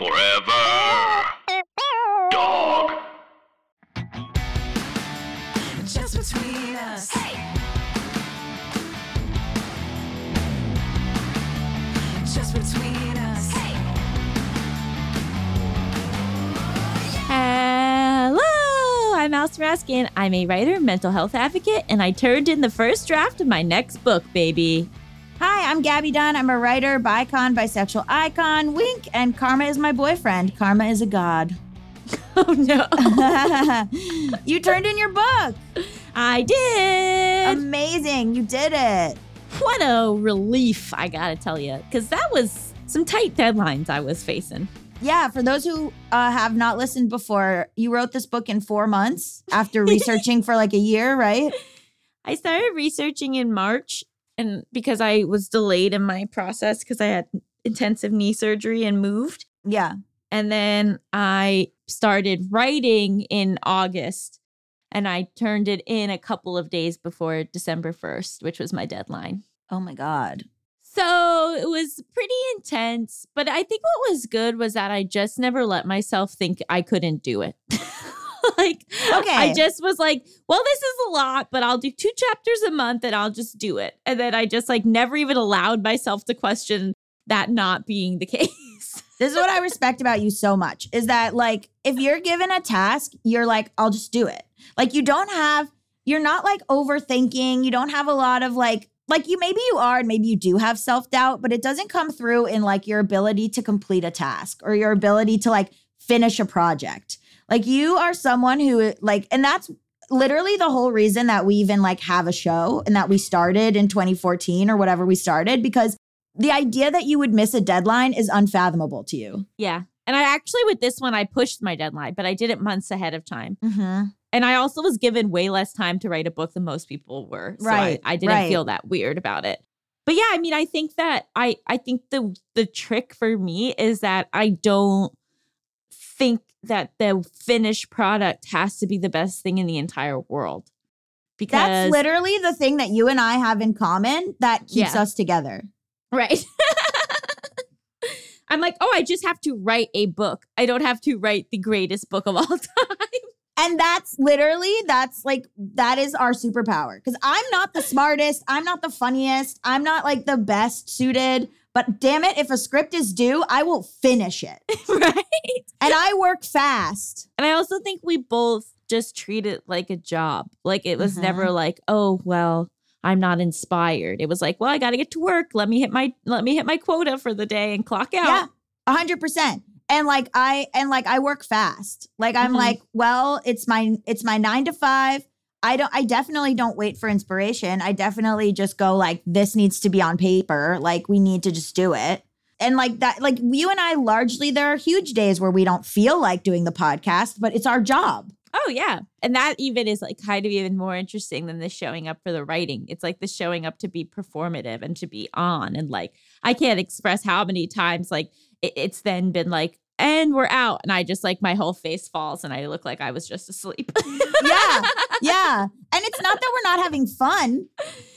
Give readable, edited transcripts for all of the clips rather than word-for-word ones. Forever Dog. It's just between us. Hey. It's just between us. Hey. Hello, I'm Alice Raskin. I'm a writer, mental health advocate, and I turned in the first draft of my next book, baby. Hi, I'm Gabby Dunn. I'm a writer, bicon, bisexual icon, wink, and Karma is my boyfriend. Karma is a god. Oh, no. You turned in your book. I did. Amazing. You did it. What a relief, I gotta tell you, because that was some tight deadlines I was facing. Yeah, for those who have not listened before, you wrote this book in 4 months after researching for like a year, right? I started researching in March. And because I was delayed in my process because I had intensive knee surgery and moved. Yeah. And then I started writing in August and I turned it in a couple of days before December 1st, which was my deadline. Oh, my God. So it was pretty intense. But I think what was good was that I just never let myself think I couldn't do it. Like, okay. I just was like, well, this is a lot, but I'll do 2 chapters a month and I'll just do it. And then I just like never even allowed myself to question that not being the case. This is what I respect about you so much is that like, if you're given a task, you're like, I'll just do it. Like you're not like overthinking. You don't have a lot of like you, maybe you are, and maybe you do have self-doubt, but it doesn't come through in like your ability to complete a task or your ability to like finish a project. Like you are someone who like, and that's literally the whole reason that we even like have a show and that we started in 2014 or whatever we started, because the idea that you would miss a deadline is unfathomable to you. Yeah. And I actually, with this one, I pushed my deadline, but I did it months ahead of time. Mm-hmm. And I also was given way less time to write a book than most people were. So right. I didn't feel that weird about it. But yeah, I mean, I think that I think the trick for me is that I don't think that the finished product has to be the best thing in the entire world. Because that's literally the thing that you and I have in common that keeps us together. Right. I'm like, oh, I just have to write a book. I don't have to write the greatest book of all time. And that is our superpower. Because I'm not the smartest. I'm not the funniest. I'm not like the best suited. But damn it, if a script is due, I will finish it. Right? And I work fast. And I also think we both just treat it like a job. Like it was never like, oh, well, I'm not inspired. It was like, well, I got to get to work. Let me hit my quota for the day and clock out. Yeah, 100%. And I work fast. Like I'm like, well, it's my 9 to 5. I definitely don't wait for inspiration. I definitely just go like, this needs to be on paper. Like we need to just do it. And like that, like you and I largely, there are huge days where we don't feel like doing the podcast, but it's our job. Oh yeah. And that even is like kind of even more interesting than the showing up for the writing. It's like the showing up to be performative and to be on. And like, I can't express how many times like it's then been like, and we're out. And I just like my whole face falls and I look like I was just asleep. Yeah. Yeah. And it's not that we're not having fun.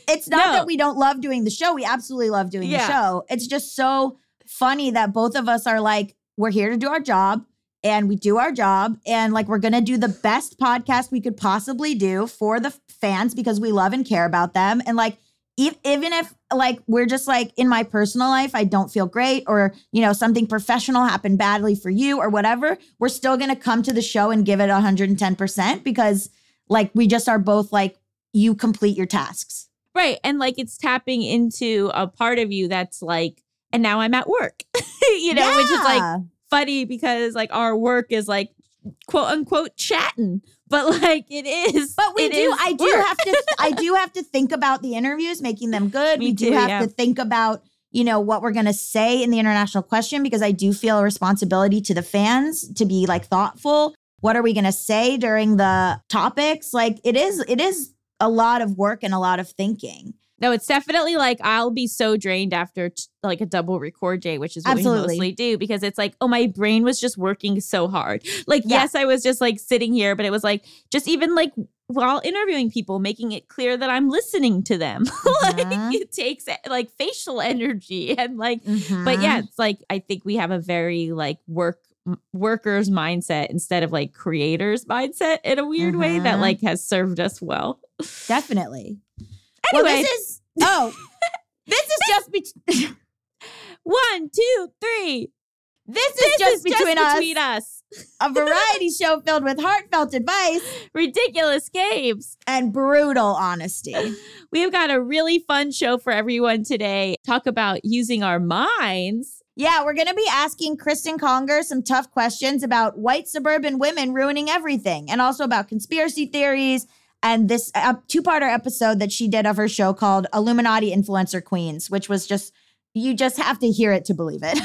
It's not that we don't love doing the show. We absolutely love doing the show. It's just so funny that both of us are like, we're here to do our job and we do our job. And like, we're going to do the best podcast we could possibly do for the fans because we love and care about them. And like, even if like, we're just like in my personal life, I don't feel great or, you know, something professional happened badly for you or whatever, we're still going to come to the show and give it 110% because like, we just are both like, you complete your tasks. Right. And like, it's tapping into a part of you that's like, and now I'm at work, you know, which is like funny because like our work is like, quote unquote chatting, but like it is. But we do. I do have to think about the interviews, making them good. We do have to think about, you know, what we're going to say in the international question, because I do feel a responsibility to the fans to be like thoughtful. What are we going to say during the topics? Like it is a lot of work and a lot of thinking. No, it's definitely like I'll be so drained after like a double record day, which is what we mostly do, because it's like, oh, my brain was just working so hard. Like, yes, I was just like sitting here, but it was like just even like while interviewing people, making it clear that I'm listening to them. Like it takes like facial energy and like, but yeah, it's like I think we have a very like workers mindset instead of like creators mindset in a weird way that like has served us well. Definitely. Anyway. Well, this is just between... 1, 2, 3. This is just between us. A variety show filled with heartfelt advice, ridiculous games, and brutal honesty. We've got a really fun show for everyone today. Talk about using our minds. Yeah, we're going to be asking Cristen Conger some tough questions about white suburban women ruining everything, and also about conspiracy theories. And this two-parter episode that she did of her show called Illuminati Influencer Queens, which was just, you just have to hear it to believe it.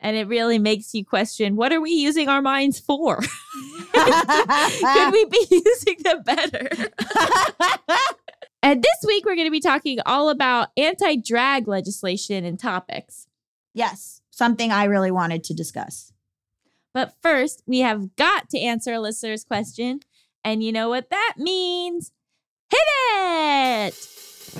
And it really makes you question, what are we using our minds for? Could we be using them better? And this week, we're going to be talking all about anti-drag legislation and topics. Yes, something I really wanted to discuss. But first, we have got to answer a listener's question. And you know what that means. Hit it!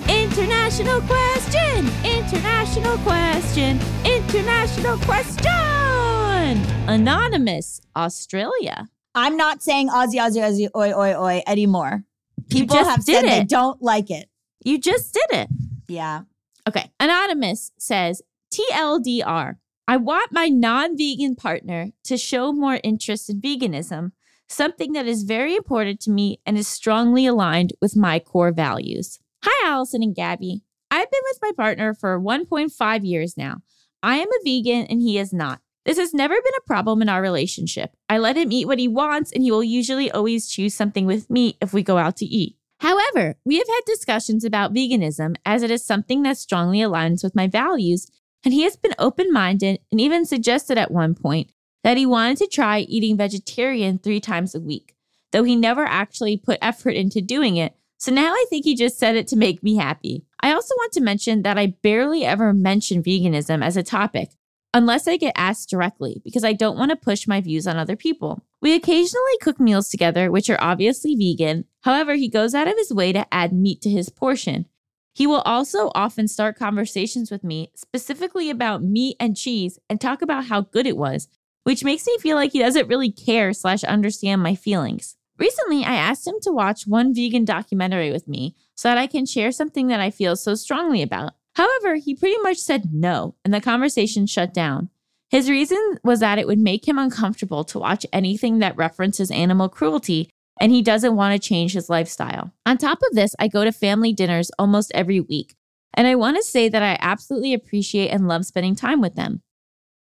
International question! International question! International question! Anonymous, Australia. I'm not saying Aussie, Aussie, Aussie, oi, oi, oi anymore. People have said they don't like it. You just did it. Yeah. Okay. Anonymous says, TLDR, I want my non-vegan partner to show more interest in veganism, something that is very important to me and is strongly aligned with my core values. Hi, Allison and Gabby. I've been with my partner for 1.5 years now. I am a vegan and he is not. This has never been a problem in our relationship. I let him eat what he wants and he will usually always choose something with me if we go out to eat. However, we have had discussions about veganism as it is something that strongly aligns with my values, and he has been open-minded and even suggested at one point that he wanted to try eating vegetarian 3 times a week, though he never actually put effort into doing it, so now I think he just said it to make me happy. I also want to mention that I barely ever mention veganism as a topic, unless I get asked directly, because I don't want to push my views on other people. We occasionally cook meals together, which are obviously vegan, however, he goes out of his way to add meat to his portion. He will also often start conversations with me, specifically about meat and cheese, and talk about how good it was, which makes me feel like he doesn't really care/understand my feelings. Recently, I asked him to watch one vegan documentary with me so that I can share something that I feel so strongly about. However, he pretty much said no, and the conversation shut down. His reason was that it would make him uncomfortable to watch anything that references animal cruelty, and he doesn't want to change his lifestyle. On top of this, I go to family dinners almost every week, and I want to say that I absolutely appreciate and love spending time with them.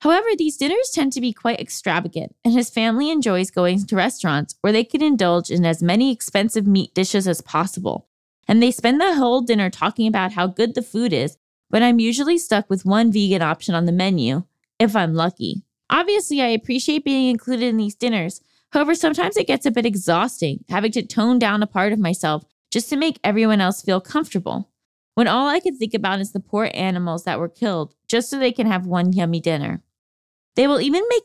However, these dinners tend to be quite extravagant, and his family enjoys going to restaurants where they can indulge in as many expensive meat dishes as possible. And they spend the whole dinner talking about how good the food is, but I'm usually stuck with one vegan option on the menu, if I'm lucky. Obviously, I appreciate being included in these dinners. However, sometimes it gets a bit exhausting, having to tone down a part of myself just to make everyone else feel comfortable, when all I can think about is the poor animals that were killed just so they can have one yummy dinner. They will even make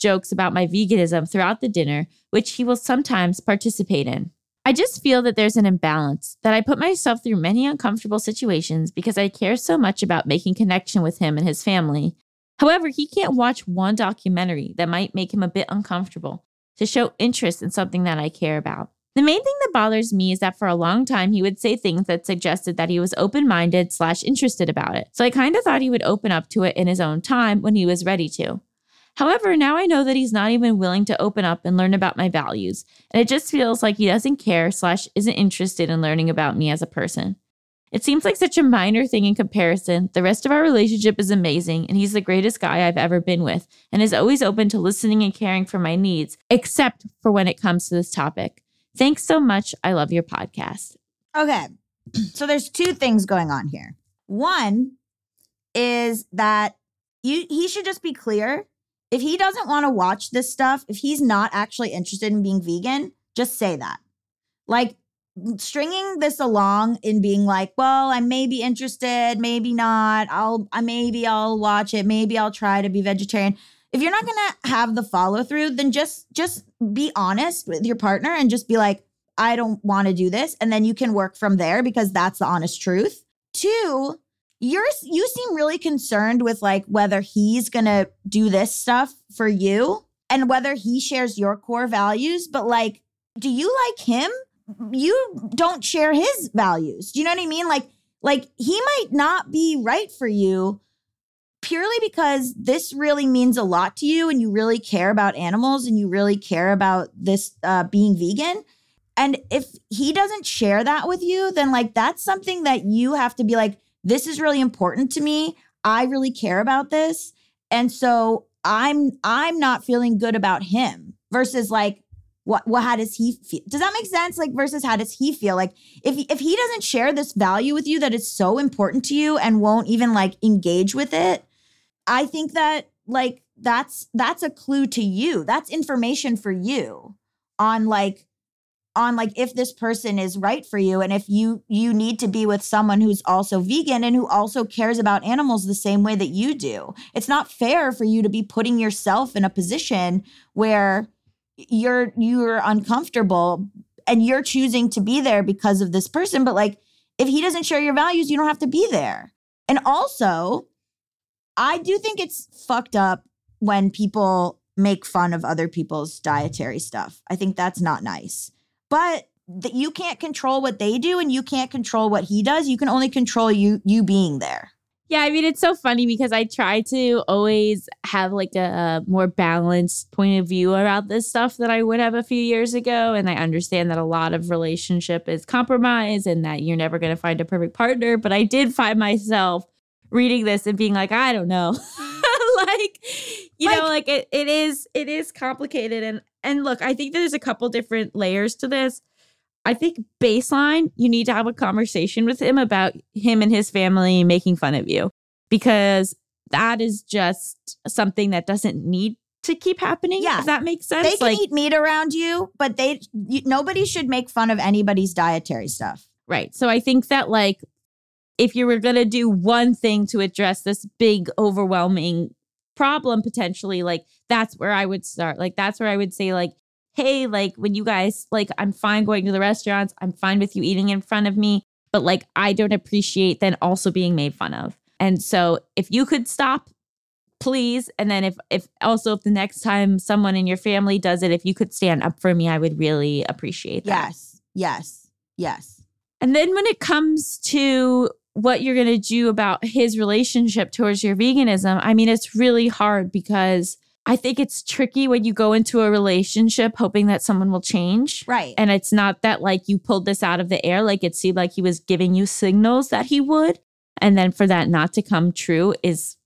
jokes about my veganism throughout the dinner, which he will sometimes participate in. I just feel that there's an imbalance, that I put myself through many uncomfortable situations because I care so much about making connection with him and his family. However, he can't watch one documentary that might make him a bit uncomfortable to show interest in something that I care about. The main thing that bothers me is that for a long time, he would say things that suggested that he was open-minded/interested about it. So I kind of thought he would open up to it in his own time when he was ready to. However, now I know that he's not even willing to open up and learn about my values, and it just feels like he doesn't care/isn't interested in learning about me as a person. It seems like such a minor thing in comparison. The rest of our relationship is amazing, and he's the greatest guy I've ever been with, and is always open to listening and caring for my needs, except for when it comes to this topic. Thanks so much. I love your podcast. Okay. So there's 2 things going on here. One is that he should just be clear. If he doesn't want to watch this stuff, if he's not actually interested in being vegan, just say that. Like, stringing this along and being like, well, I may be interested, maybe not. Maybe I'll watch it. Maybe I'll try to be vegetarian. If you're not going to have the follow through, then just be honest with your partner and just be like, I don't want to do this. And then you can work from there because that's the honest truth. Two, you seem really concerned with like whether he's going to do this stuff for you and whether he shares your core values. But like, do you like him? You don't share his values. Do you know what I mean? Like he might not be right for you purely because this really means a lot to you and you really care about animals and you really care about this being vegan. And if he doesn't share that with you, then like that's something that you have to be like, this is really important to me. I really care about this. And so I'm not feeling good about him versus like, What? How does he feel? Does that make sense? Like versus how does he feel? Like if he doesn't share this value with you that is so important to you and won't even like engage with it, I think that like that's a clue to you. That's information for you on like if this person is right for you and if you need to be with someone who's also vegan and who also cares about animals the same way that you do. It's not fair for you to be putting yourself in a position where you're uncomfortable and you're choosing to be there because of this person. But like, if he doesn't share your values, you don't have to be there. And also, I do think it's fucked up when people make fun of other people's dietary stuff. I think that's not nice. But that you can't control what they do and you can't control what he does. You can only control you being there. Yeah, I mean, it's so funny because I try to always have like a more balanced point of view about this stuff that I would have a few years ago. And I understand that a lot of relationship is compromise and that you're never going to find a perfect partner. But I did find myself reading this and being like, I don't know. like it is complicated. And look, I think there's a couple different layers to this. I think baseline, you need to have a conversation with him about him and his family making fun of you, because that is just something that doesn't need to keep happening. Yeah. Does that make sense? They can eat meat around you, but nobody should make fun of anybody's dietary stuff. Right. So I think that like if you were going to do one thing to address this big, overwhelming problem, potentially, like that's where I would start. Like that's where I would say like, hey, like when you guys, like, I'm fine going to the restaurants. I'm fine with you eating in front of me. But like, I don't appreciate then also being made fun of. And so if you could stop, please. And then if the next time someone in your family does it, if you could stand up for me, I would really appreciate that. Yes. And then when it comes to what you're going to do about his relationship towards your veganism, I mean, it's really hard because I think it's tricky when you go into a relationship hoping that someone will change. Right. And it's not that like you pulled this out of the air. Like it seemed like he was giving you signals that he would. And then for that not to come true is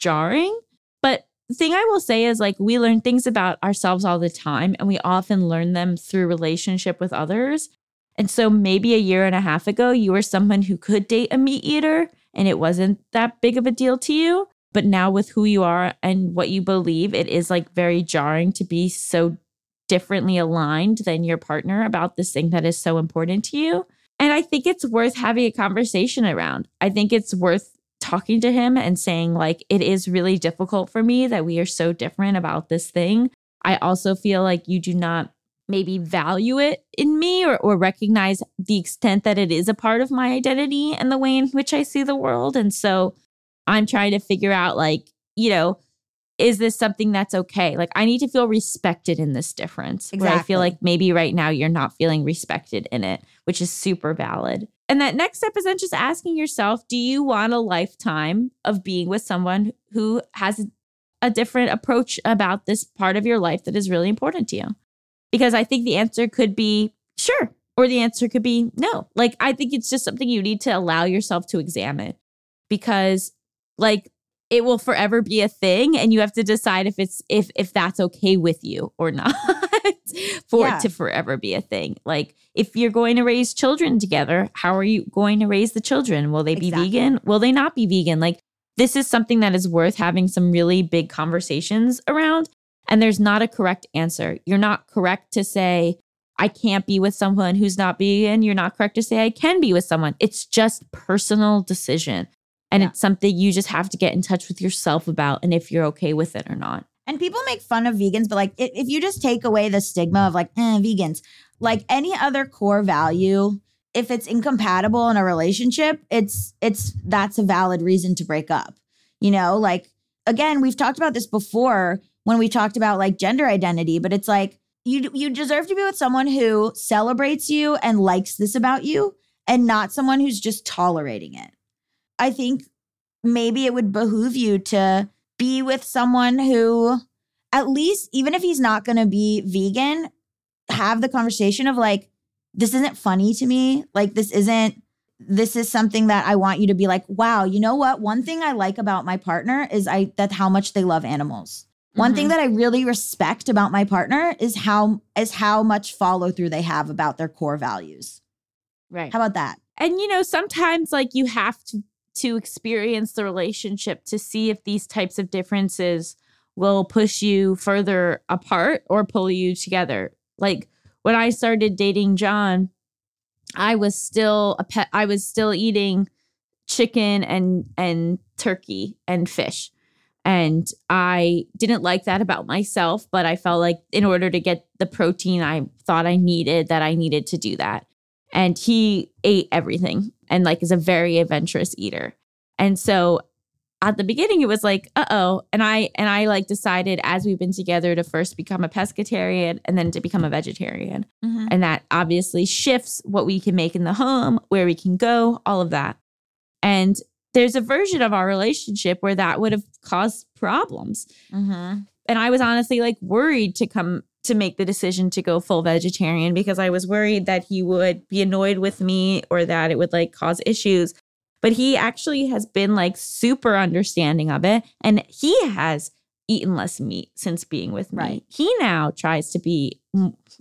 jarring. But the thing I will say is like we learn things about ourselves all the time and we often learn them through relationship with others. And so maybe a year and a half ago, you were someone who could date a meat eater and it wasn't that big of a deal to you. But now with who you are and what you believe, it is like very jarring to be so differently aligned than your partner about this thing that is so important to you. And I think it's worth having a conversation around. I think it's worth talking to him and saying like, it is really difficult for me that we are so different about this thing. I also feel like you do not maybe value it in me or recognize the extent that it is a part of my identity and the way in which I see the world. And so I'm trying to figure out like, you know, is this something that's okay? Like I need to feel respected in this difference. Exactly. Where I feel like maybe right now you're not feeling respected in it, which is super valid. And that next step is then just asking yourself, do you want a lifetime of being with someone who has a different approach about this part of your life that is really important to you? Because I think the answer could be sure, or the answer could be no. Like I think it's just something you need to allow yourself to examine because like it will forever be a thing and you have to decide if it's if that's okay with you or not for it to forever be a thing. Like if you're going to raise children together, how are you going to raise the children? Will they be vegan? Will they not be vegan? Like this is something that is worth having some really big conversations around and there's not a correct answer. You're not correct to say, I can't be with someone who's not vegan. You're not correct to say I can be with someone. It's just personal decision. And it's something you just have to get in touch with yourself about and if you're okay with it or not. And people make fun of vegans, but like if you just take away the stigma of like vegans, like any other core value, if it's incompatible in a relationship, that's a valid reason to break up. You know, like, again, we've talked about this before when we talked about like gender identity, but it's like you deserve to be with someone who celebrates you and likes this about you and not someone who's just tolerating it. I think maybe it would behoove you to be with someone who, at least, even if he's not going to be vegan, have the conversation of like, this isn't funny to me. Like, this is something that I want you to be like, wow, you know what? One thing I like about my partner is how much they love animals. Mm-hmm. One thing that I really respect about my partner is how much follow through they have about their core values. Right. How about that? And, you know, sometimes like you have to experience the relationship to see if these types of differences will push you further apart or pull you together. Like when I started dating John, I was still eating chicken and turkey and fish. And I didn't like that about myself, but I felt like in order to get the protein I thought I needed to do that. And he ate everything and like is a very adventurous eater. And so at the beginning, it was like, uh-oh. And I like decided as we've been together to first become a pescatarian and then to become a vegetarian. Mm-hmm. And that obviously shifts what we can make in the home, where we can go, all of that. And there's a version of our relationship where that would have caused problems. Mm-hmm. And I was honestly like worried to make the decision to go full vegetarian because I was worried that he would be annoyed with me or that it would like cause issues. But he actually has been like super understanding of it. And he has eaten less meat since being with me. Right. He now tries to be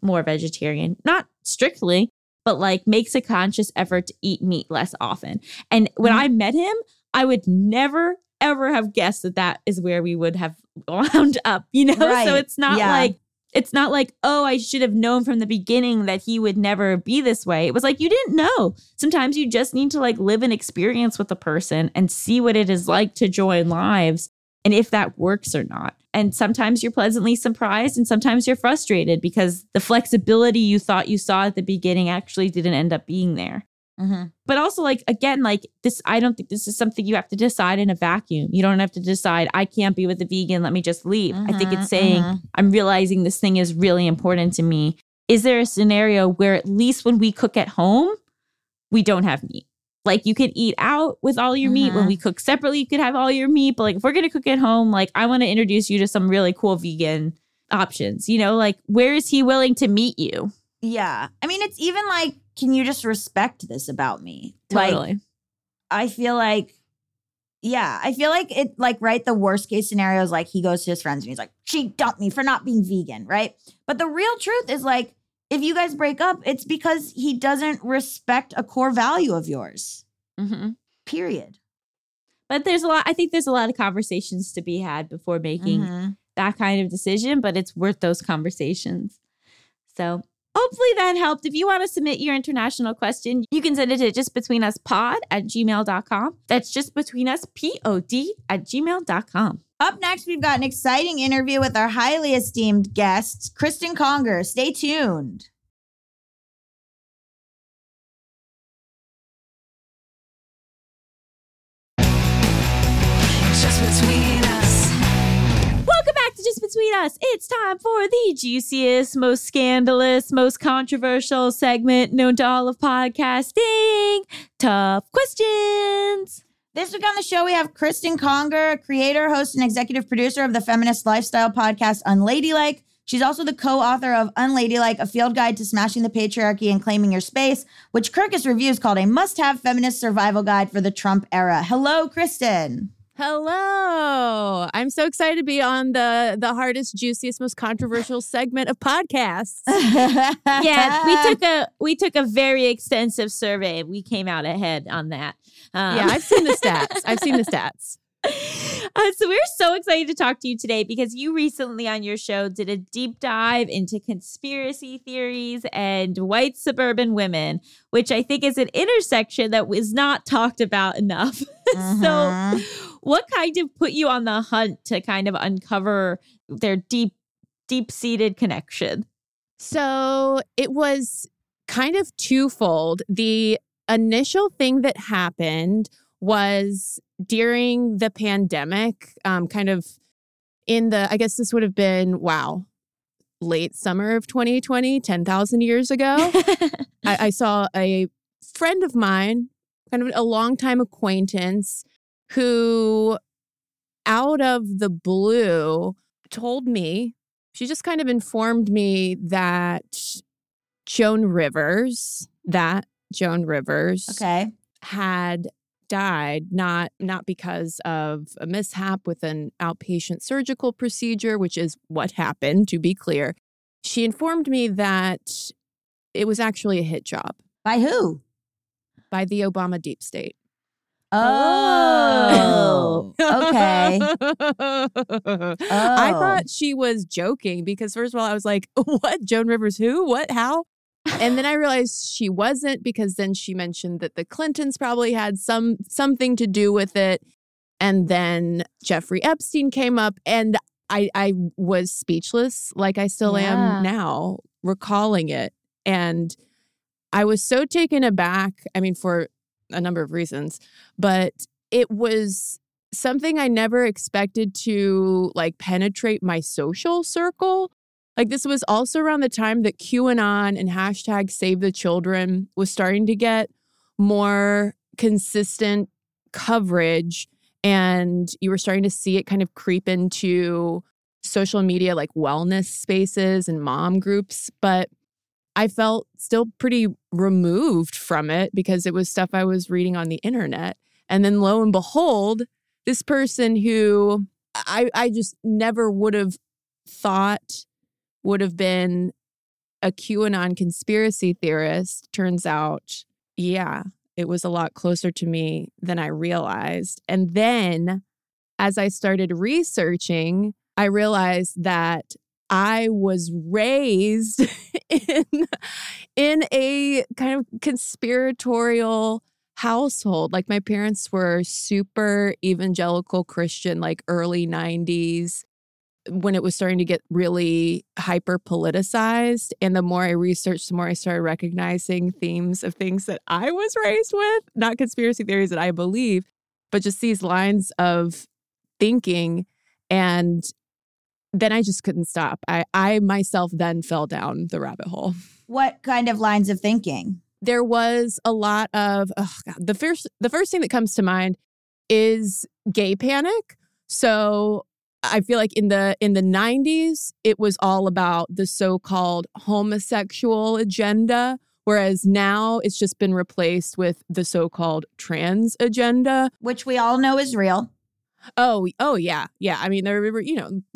more vegetarian, not strictly, but like makes a conscious effort to eat meat less often. And when I met him, I would never ever have guessed that is where we would have wound up, you know? Right. So it's not like, it's not like, oh, I should have known from the beginning that he would never be this way. It was like, you didn't know. Sometimes you just need to like live an experience with a person and see what it is like to join lives and if that works or not. And sometimes you're pleasantly surprised and sometimes you're frustrated because the flexibility you thought you saw at the beginning actually didn't end up being there. Mm-hmm. But also like, again, like this, I don't think this is something you have to decide in a vacuum. You don't have to decide, I can't be with a vegan, let me just leave. Mm-hmm, I think it's saying, I'm realizing this thing is really important to me. Is there a scenario where at least when we cook at home, we don't have meat? Like you could eat out with all your meat. When we cook separately, you could have all your meat. But like, if we're going to cook at home, like I want to introduce you to some really cool vegan options, you know, like where is he willing to meet you? Yeah. I mean, it's even like, can you just respect this about me? Totally. Like, I feel like it, like, right, the worst case scenario is like he goes to his friends and he's like, she dumped me for not being vegan, right? But the real truth is like, if you guys break up, it's because he doesn't respect a core value of yours. Mm-hmm. Period. But I think there's a lot of conversations to be had before making that kind of decision, but it's worth those conversations. So hopefully that helped. If you want to submit your international question, you can send it to justbetweenuspod@gmail.com. That's justbetweenuspod@gmail.com. Up next, we've got an exciting interview with our highly esteemed guest, Cristen Conger. Stay tuned. Just between us. Welcome back to Just Between Us. It's time for the juiciest, most scandalous, most controversial segment known to all of podcasting, Tough Questions. This week on the show, we have Cristen Conger, creator, host, and executive producer of the feminist lifestyle podcast Unladylike. She's also the co-author of Unladylike, a field guide to smashing the patriarchy and claiming your space, which Kirkus Reviews called a must-have feminist survival guide for the Trump era. Hello, Kristen. Hello. I'm so excited to be on the hardest, juiciest, most controversial segment of podcasts. Yeah, we took a very extensive survey. We came out ahead on that. Yeah, I've seen the stats. So we're so excited to talk to you today because you recently on your show did a deep dive into conspiracy theories and white suburban women, which I think is an intersection that was not talked about enough. Mm-hmm. So what kind of put you on the hunt to kind of uncover their deep-seated connection? So it was kind of twofold. The initial thing that happened was during the pandemic, kind of in the, I guess this would have been, late summer of 2020, 10,000 years ago. I saw a friend of mine, kind of a longtime acquaintance, who out of the blue told me, she just kind of informed me that Joan Rivers okay. had died, not because of a mishap with an outpatient surgical procedure, which is what happened, to be clear. She informed me that it was actually a hit job. By who? By the Obama deep state. Oh, okay. Oh. I thought she was joking because first of all, I was like, what? Joan Rivers who? What? How? And then I realized she wasn't, because then she mentioned that the Clintons probably had something to do with it. And then Jeffrey Epstein came up and I was speechless, like I still am now, recalling it. And I was so taken aback, I mean, for a number of reasons, but it was something I never expected to like penetrate my social circle. Like this was also around the time that QAnon and hashtag Save the Children was starting to get more consistent coverage, and you were starting to see it kind of creep into social media, like wellness spaces and mom groups. But I felt still pretty removed from it because it was stuff I was reading on the internet. And then lo and behold, this person who I just never would have thought would have been a QAnon conspiracy theorist. Turns out, yeah, it was a lot closer to me than I realized. And then as I started researching, I realized that I was raised in a kind of conspiratorial household. Like my parents were super evangelical Christian, like early 90s, when it was starting to get really hyper politicized. And the more I researched, the more I started recognizing themes of things that I was raised with, not conspiracy theories that I believe, but just these lines of thinking. And then I just couldn't stop. I myself then fell down the rabbit hole. What kind of lines of thinking? There was a lot of, the first thing that comes to mind is gay panic. So I feel like in the 90s, it was all about the so-called homosexual agenda, whereas now it's just been replaced with the so-called trans agenda. Which we all know is real. Oh, yeah. Yeah. I mean, there were,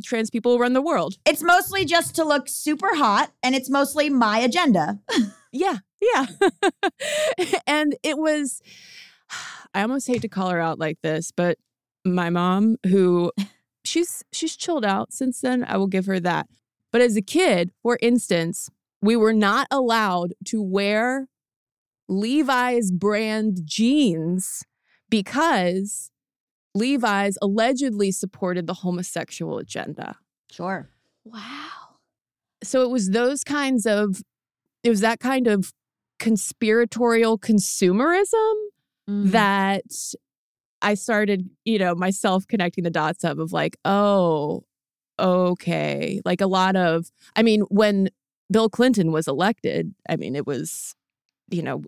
trans people run the world. It's mostly just to look super hot, and it's mostly my agenda. Yeah. Yeah. And it was, I almost hate to call her out like this, but my mom, who she's chilled out since then. I will give her that. But as a kid, for instance, we were not allowed to wear Levi's brand jeans because Levi's allegedly supported the homosexual agenda. Sure. Wow. So it was that kind of conspiratorial consumerism that I started, myself connecting the dots of like, oh, okay. Like a lot of, I mean, when Bill Clinton was elected, I mean, it was, the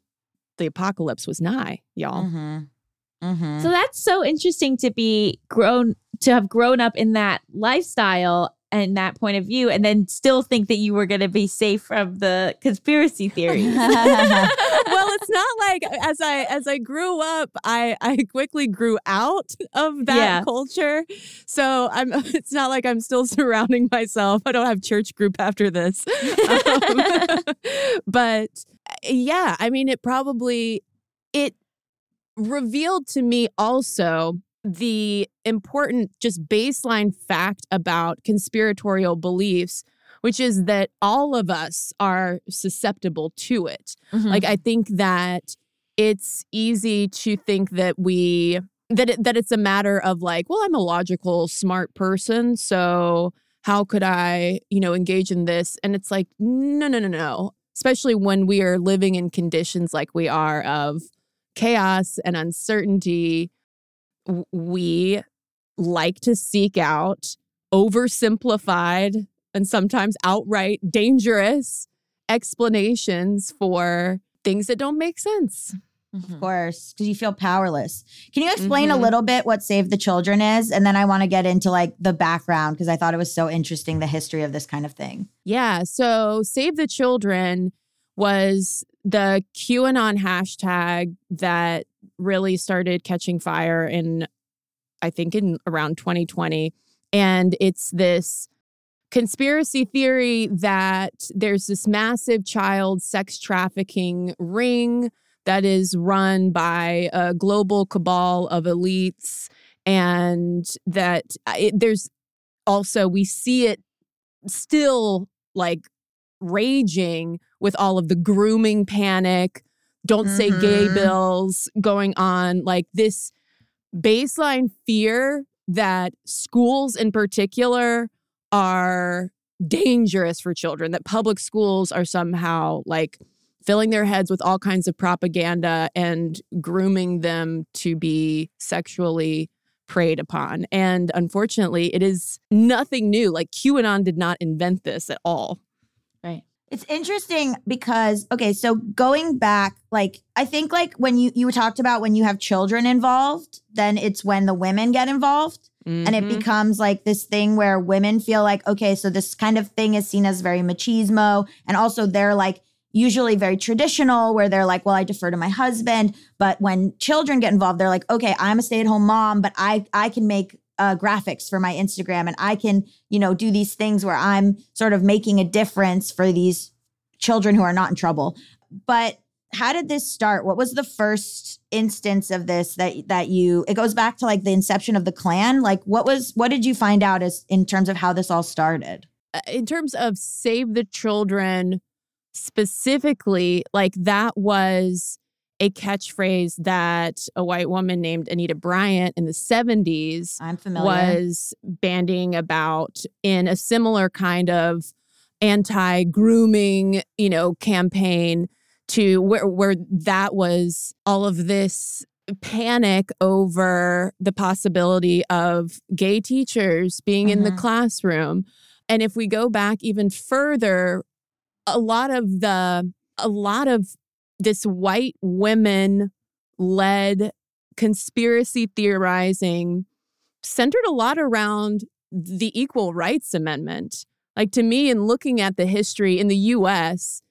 apocalypse was nigh, y'all. Mm-hmm. Mm-hmm. So that's so interesting to be grown up in that lifestyle and that point of view, and then still think that you were going to be safe from the conspiracy theories. Well, it's not like as I grew up, I quickly grew out of that culture. So it's not like I'm still surrounding myself. I don't have church group after this. But yeah, I mean, it revealed to me also the important just baseline fact about conspiratorial beliefs, which is that all of us are susceptible to it. Mm-hmm. Like, I think that it's easy to think that it's a matter of like, well, I'm a logical, smart person, so how could I, engage in this? And it's like, no. Especially when we are living in conditions like we are of chaos and uncertainty, we like to seek out oversimplified and sometimes outright dangerous explanations for things that don't make sense. Mm-hmm. Of course, because you feel powerless. Can you explain a little bit what Save the Children is? And then I want to get into like the background, because I thought it was so interesting, the history of this kind of thing. Yeah. So Save the Children was the QAnon hashtag that really started catching fire in around 2020. And it's this conspiracy theory that there's this massive child sex trafficking ring that is run by a global cabal of elites, and that we see it still like raging with all of the grooming panic, don't say gay bills going on, like this baseline fear that schools in particular are dangerous for children, that public schools are somehow like filling their heads with all kinds of propaganda and grooming them to be sexually preyed upon. And unfortunately, it is nothing new. Like, QAnon did not invent this at all. Right. It's interesting because, so going back, like, I think like when you talked about when you have children involved, then it's when the women get involved. Mm-hmm. And it becomes like this thing where women feel like, so this kind of thing is seen as very machismo. And also they're like, usually very traditional, where they're like, well, I defer to my husband. But when children get involved, they're like, I'm a stay-at-home mom, but I can make graphics for my Instagram, and I can, do these things where I'm sort of making a difference for these children who are not in trouble. But how did this start? What was the first instance of this it goes back to like the inception of the Klan? Like what did you find out in terms of how this all started? In terms of Save the Children, specifically, like that was a catchphrase that a white woman named Anita Bryant in the 70s was bandying about in a similar kind of anti-grooming, campaign to where that was all of this panic over the possibility of gay teachers being in the classroom. And if we go back even further, a lot of this white women-led conspiracy theorizing centered a lot around the Equal Rights Amendment. Like, to me, in looking at the history in the U.S.,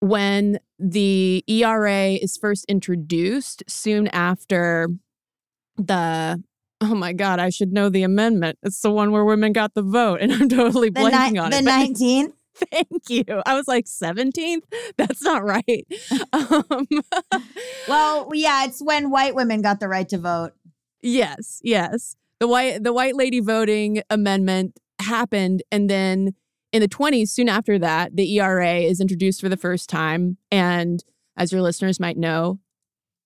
when the ERA is first introduced soon after oh, my God, I should know the amendment. It's the one where women got the vote, and I'm totally blanking on it. The 19th? Thank you. I was like, 17th? That's not right. Well, yeah, it's when white women got the right to vote. Yes. The white lady voting amendment happened. And then in the 20s, soon after that, the ERA is introduced for the first time. And as your listeners might know,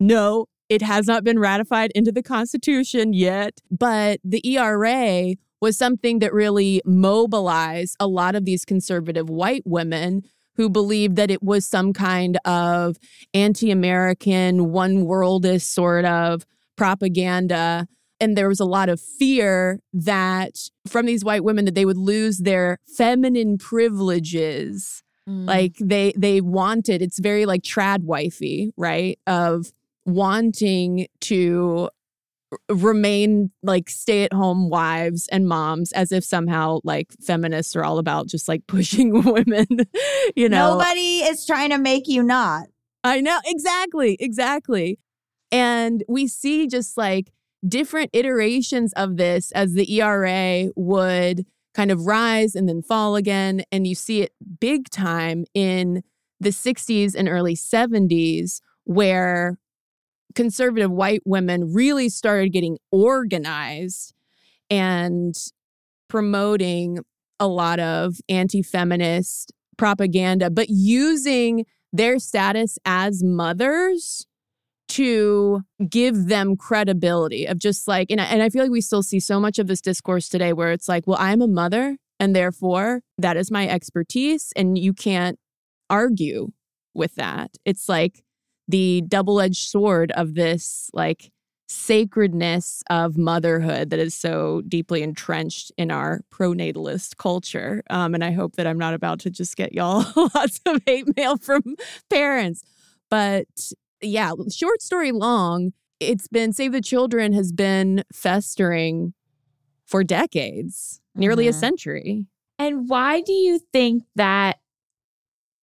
no, it has not been ratified into the Constitution yet. But the ERA was something that really mobilized a lot of these conservative white women who believed that it was some kind of anti-American, one-worldist sort of propaganda. And there was a lot of fear that from these white women that they would lose their feminine privileges. Mm. Like they wanted, it's very like trad wifey, right? Of wanting to remain like stay-at-home wives and moms, as if somehow like feminists are all about just like pushing women, Nobody is trying to make you not. I know. Exactly. And we see just like different iterations of this as the ERA would kind of rise and then fall again. And you see it big time in the 60s and early 70s, where conservative white women really started getting organized and promoting a lot of anti-feminist propaganda, but using their status as mothers to give them credibility of just like, and I feel like we still see so much of this discourse today where it's like, well, I'm a mother and therefore that is my expertise and you can't argue with that. It's like the double-edged sword of this like sacredness of motherhood that is so deeply entrenched in our pronatalist culture. And I hope that I'm not about to just get y'all lots of hate mail from parents. But yeah, short story long, it's been Save the Children has been festering for decades, nearly a century. And why do you think that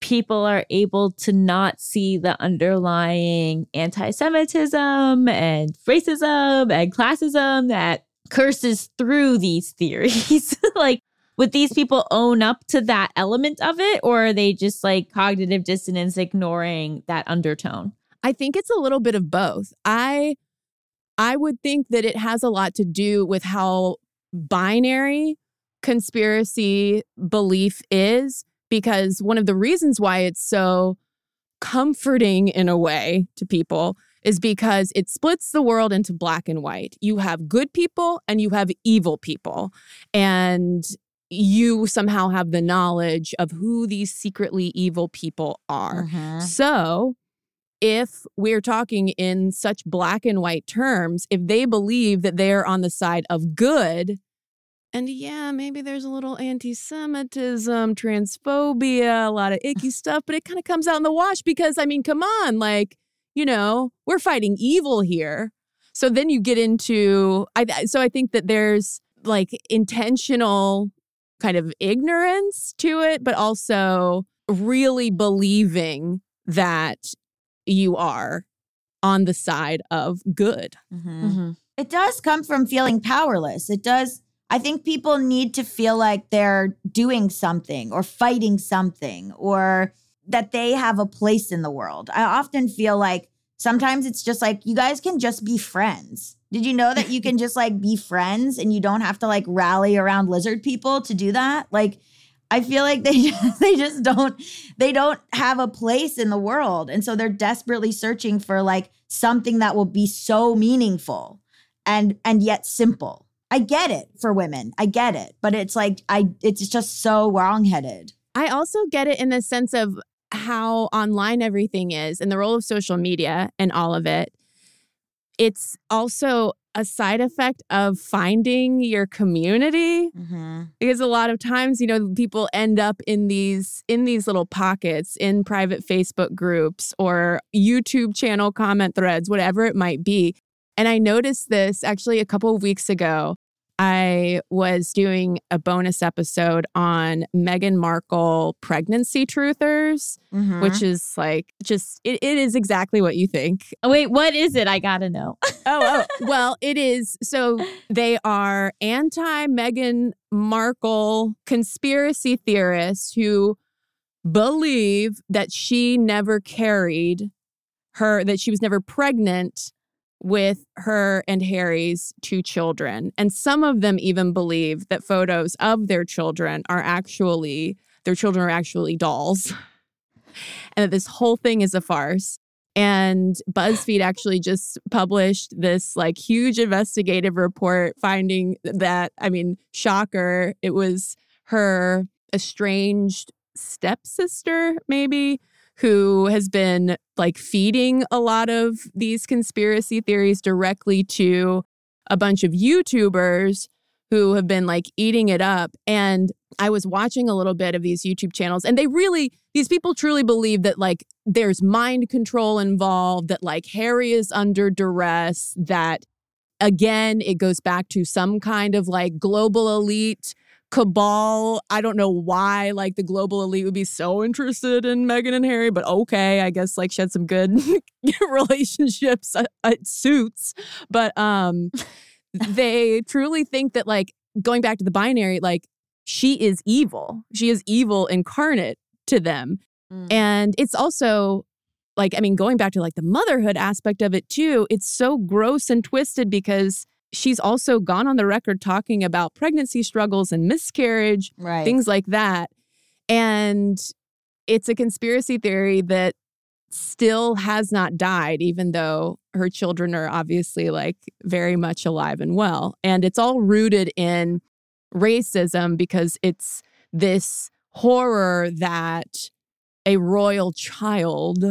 people are able to not see the underlying anti-Semitism and racism and classism that curses through these theories? Like, would these people own up to that element of it, or are they just like cognitive dissonance ignoring that undertone? I think it's a little bit of both. I would think that it has a lot to do with how binary conspiracy belief is, because one of the reasons why it's so comforting in a way to people is because it splits the world into black and white. You have good people and you have evil people. And you somehow have the knowledge of who these secretly evil people are. Mm-hmm. So if we're talking in such black and white terms, if they believe that they're on the side of good, and yeah, maybe there's a little anti-Semitism, transphobia, a lot of icky stuff, but it kind of comes out in the wash because, I mean, come on, like, you know, we're fighting evil here. So then you get into, I think that there's like intentional kind of ignorance to it, but also really believing that you are on the side of good. Mm-hmm. Mm-hmm. It does come from feeling powerless. It does. I think people need to feel like they're doing something or fighting something or that they have a place in the world. I often feel like sometimes it's just like, you guys can just be friends. Did you know that you can just like be friends and you don't have to like rally around lizard people to do that? Like, I feel like they just don't have a place in the world. And so they're desperately searching for like something that will be so meaningful and yet simple. I get it for women. I get it. But it's like, it's just so wrongheaded. I also get it in the sense of how online everything is and the role of social media and all of it. It's also a side effect of finding your community, mm-hmm. because a lot of times, you know, people end up in these little pockets in private Facebook groups or YouTube channel comment threads, whatever it might be. And I noticed this actually a couple of weeks ago. I was doing a bonus episode on Meghan Markle pregnancy truthers, mm-hmm. which is like just, it is exactly what you think. Oh, wait, what is it? I gotta know. oh, well, it is. So they are anti-Meghan Markle conspiracy theorists who believe that she never carried her, that she was never pregnant with her and Harry's two children. And some of them even believe that photos of their children are actually dolls and that this whole thing is a farce. And BuzzFeed actually just published this like huge investigative report finding that, I mean, shocker, it was her estranged stepsister, maybe, who has been like feeding a lot of these conspiracy theories directly to a bunch of YouTubers who have been like eating it up. And I was watching a little bit of these YouTube channels and these people truly believe that like there's mind control involved, that like Harry is under duress, that again, it goes back to some kind of like global elite cabal. I don't know why like the global elite would be so interested in Meghan and Harry, but okay, I guess like she had some good relationships. It suits. But they truly think that like going back to the binary, like she is evil. She is evil incarnate to them. Mm. And it's also like, I mean, going back to like the motherhood aspect of it too, it's so gross and twisted because she's also gone on the record talking about pregnancy struggles and miscarriage, things like that. And it's a conspiracy theory that still has not died, even though her children are obviously like very much alive and well. And it's all rooted in racism because it's this horror that a royal child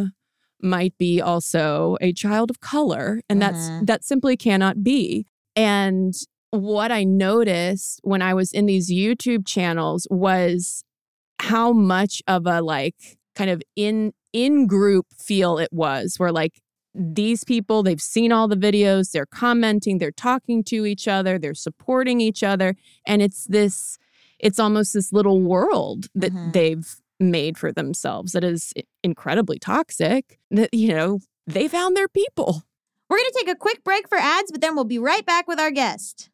might be also a child of color. And that simply cannot be. And what I noticed when I was in these YouTube channels was how much of a like kind of in-group feel it was, where like these people, they've seen all the videos, they're commenting, they're talking to each other, they're supporting each other. And it's almost this little world that they've made for themselves that is incredibly toxic. That, you know, they found their people. We're going to take a quick break for ads, but then we'll be right back with our guest.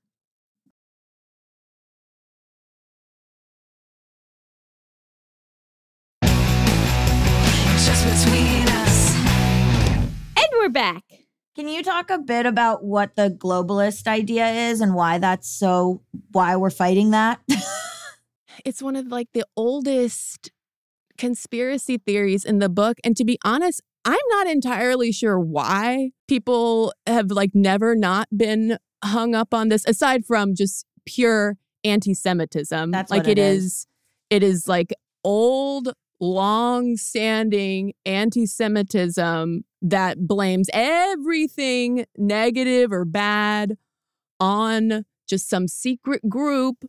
Just between us. And we're back. Can you talk a bit about what the globalist idea is and why we're fighting that? It's one of like the oldest conspiracy theories in the book. And to be honest, I'm not entirely sure why people have like never not been hung up on this, aside from just pure anti-Semitism. That's like what it is. It is like old, long-standing anti-Semitism that blames everything negative or bad on just some secret group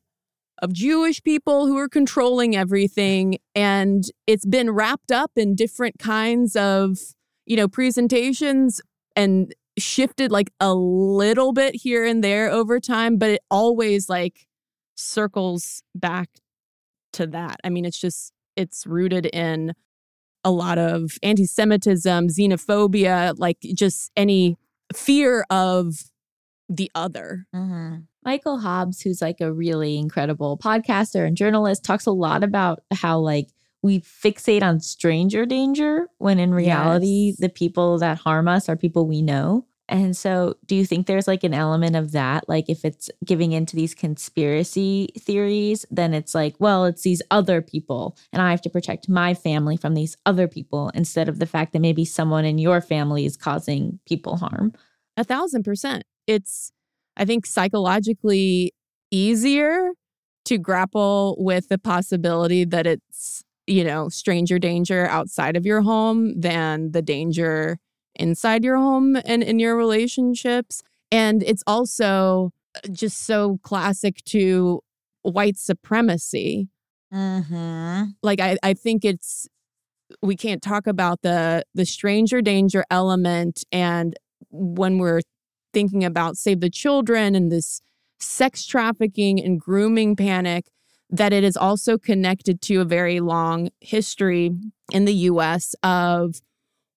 of Jewish people who are controlling everything. And it's been wrapped up in different kinds of, you know, presentations and shifted like a little bit here and there over time, but it always like circles back to that. I mean, it's rooted in a lot of anti-Semitism, xenophobia, like just any fear of the other. Mm-hmm. Michael Hobbs, who's like a really incredible podcaster and journalist, talks a lot about how like we fixate on stranger danger when in reality, the people that harm us are people we know. And so do you think there's like an element of that? Like if it's giving into these conspiracy theories, then it's like, well, it's these other people and I have to protect my family from these other people instead of the fact that maybe someone in your family is causing people harm. 1,000%. It's, I think, psychologically easier to grapple with the possibility that it's, you know, stranger danger outside of your home than the danger inside your home and in your relationships. And it's also just so classic to white supremacy. Like, I think it's, we can't talk about the stranger danger element. And when we're thinking about Save the Children and this sex trafficking and grooming panic, that it is also connected to a very long history in the U.S. of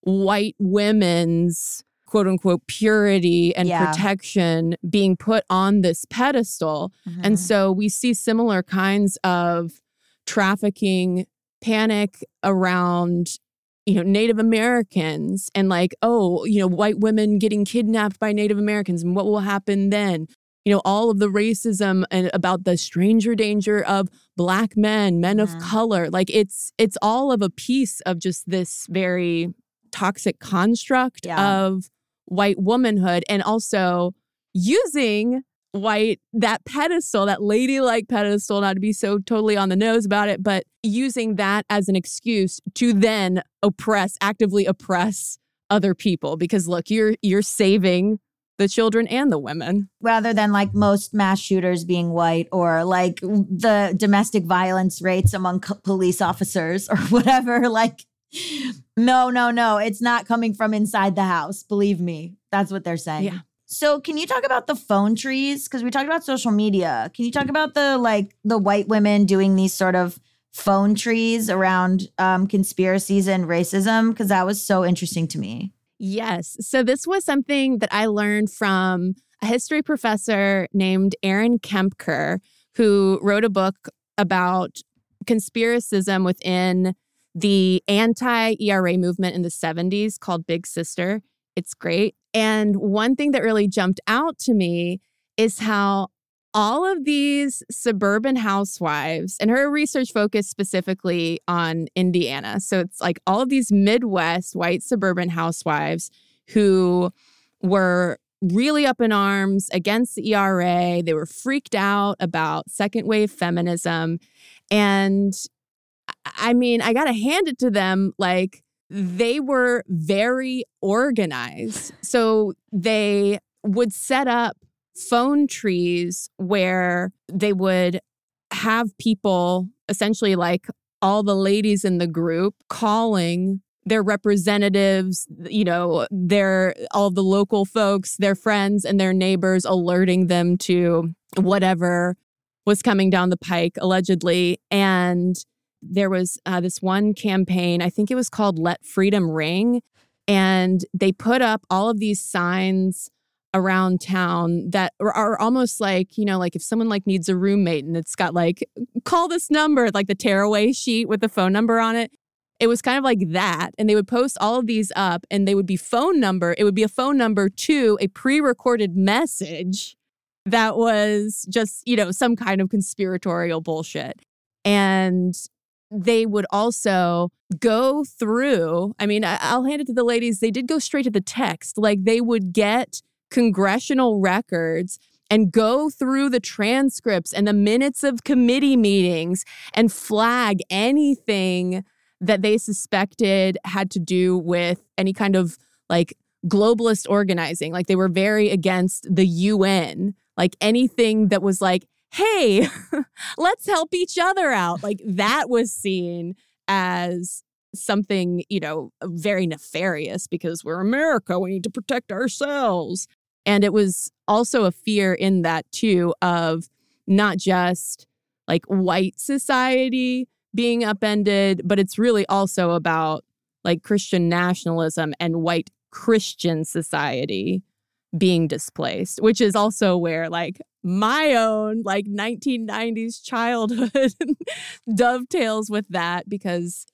white women's quote unquote purity and protection being put on this pedestal. And so we see similar kinds of trafficking panic around, you know, Native Americans and like, oh, you know, white women getting kidnapped by Native Americans and what will happen then? You know, all of the racism and about the stranger danger of Black men, men of color. Like it's all of a piece of just this very toxic construct of white womanhood, and also using that pedestal, that ladylike pedestal, not to be so totally on the nose about it, but using that as an excuse to then actively oppress other people. Because look, you're saving the children and the women. Rather than like most mass shooters being white, or like the domestic violence rates among police officers or whatever, like, no, it's not coming from inside the house. Believe me, that's what they're saying. Yeah. So can you talk about the phone trees? Because we talked about social media. Can you talk about the white women doing these sort of phone trees around conspiracies and racism? Because that was so interesting to me. Yes. So this was something that I learned from a history professor named Aaron Kempker, who wrote a book about conspiracism within the anti-ERA movement in the 70s called Big Sister. It's great. And one thing that really jumped out to me is how all of these suburban housewives, and her research focused specifically on Indiana. So it's like all of these Midwest white suburban housewives who were really up in arms against the ERA. They were freaked out about second wave feminism. And I mean, I got to hand it to them, like they were very organized. So they would set up phone trees where they would have people, essentially like all the ladies in the group, calling their representatives, you know, their all the local folks, their friends and their neighbors, alerting them to whatever was coming down the pike, allegedly. And there was this one campaign, I think it was called Let Freedom Ring. And they put up all of these signs around town that are almost like, you know, like if someone like needs a roommate and it's got like, call this number, like the tearaway sheet with the phone number on it. It was kind of like that. And they would post all of these up and they would be phone number. It would be a phone number to a pre-recorded message that was just, you know, some kind of conspiratorial bullshit. And they would also go through, I mean, I'll hand it to the ladies. They did go straight to the text. Like they would get congressional records and go through the transcripts and the minutes of committee meetings and flag anything that they suspected had to do with any kind of like globalist organizing. Like they were very against the UN, like anything that was like, hey, let's help each other out. Like that was seen as something, you know, very nefarious because we're America. We need to protect ourselves. And it was also a fear in that too of not just like white society being upended, but it's really also about like Christian nationalism and white Christian society being displaced, which is also where like my own like 1990s childhood dovetails with that, because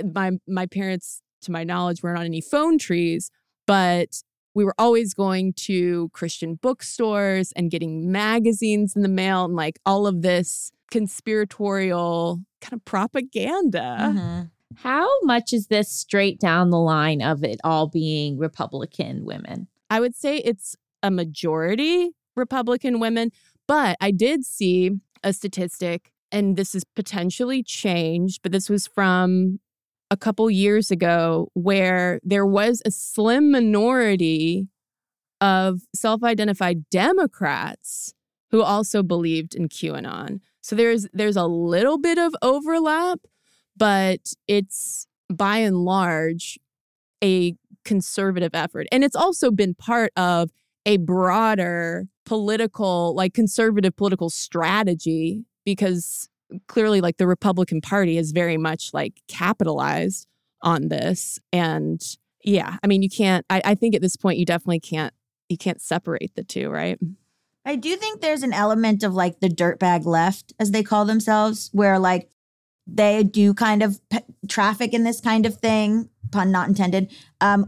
my parents, to my knowledge, weren't on any phone trees, but we were always going to Christian bookstores and getting magazines in the mail and like all of this conspiratorial kind of propaganda. Mm-hmm. How much is this straight down the line of it all being Republican women? I would say it's a majority Republican women, but I did see a statistic, and this is potentially changed, but this was from a couple years ago, where there was a slim minority of self-identified Democrats who also believed in QAnon. So there's a little bit of overlap, but it's by and large a conservative effort. And it's also been part of a broader political, like conservative political strategy, because clearly like the Republican Party is very much like capitalized on this. And yeah, I mean, you can't, I think at this point you definitely can't, you can't separate the two, right? I do think there's an element of like the dirtbag left, as they call themselves, where like they do kind of traffic in this kind of thing, pun not intended,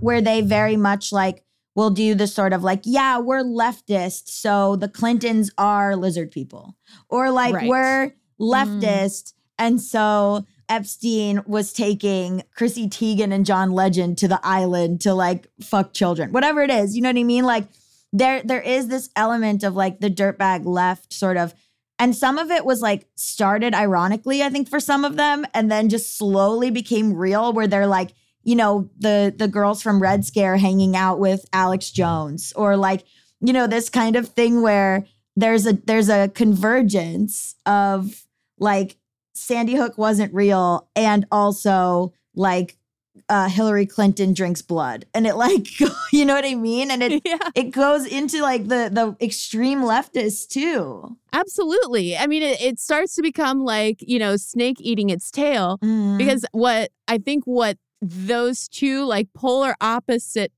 where they very much like will do the sort of like, yeah, we're leftist, so the Clintons are lizard people. Or like, right, we're leftist, and so Epstein was taking Chrissy Teigen and John Legend to the island to like fuck children, whatever it is. You know what I mean? Like there is this element of like the dirtbag left sort of, and some of it was like started ironically, I think, for some of them, and then just slowly became real, where they're like, you know, the girls from Red Scare hanging out with Alex Jones, or like, you know, this kind of thing where there's a convergence of like Sandy Hook wasn't real, and also like Hillary Clinton drinks blood, and it like, you know what I mean? And it goes into like the extreme leftists too. Absolutely. I mean, it starts to become like, you know, snake eating its tail, because what those two like polar opposite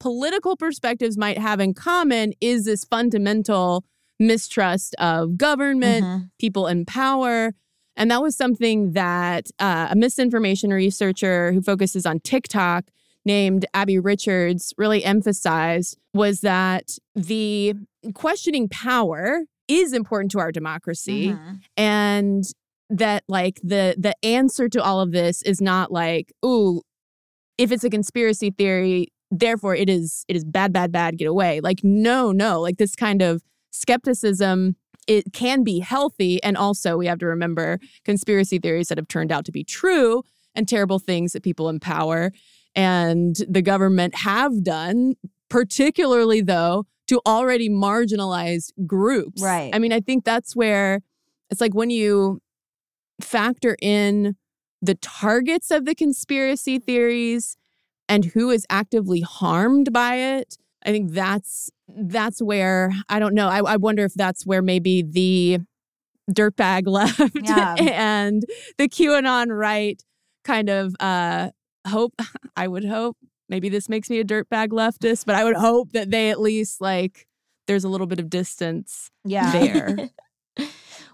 political perspectives might have in common is this fundamental mistrust of government, people in power. And that was something that a misinformation researcher who focuses on TikTok named Abby Richards really emphasized, was that the questioning power is important to our democracy, mm-hmm. and that like the answer to all of this is not like, ooh, if it's a conspiracy theory, therefore it is bad, bad, bad, get away. Like, no, like this kind of skepticism, it can be healthy. And also we have to remember conspiracy theories that have turned out to be true and terrible things that people in power and the government have done, particularly though, to already marginalized groups. Right. I mean, I think that's where it's like when you factor in the targets of the conspiracy theories and who is actively harmed by it, I think that's where, I don't know, I wonder if that's where maybe the dirtbag left and the QAnon right kind of I would hope, maybe this makes me a dirtbag leftist, but I would hope that they at least, like, there's a little bit of distance there.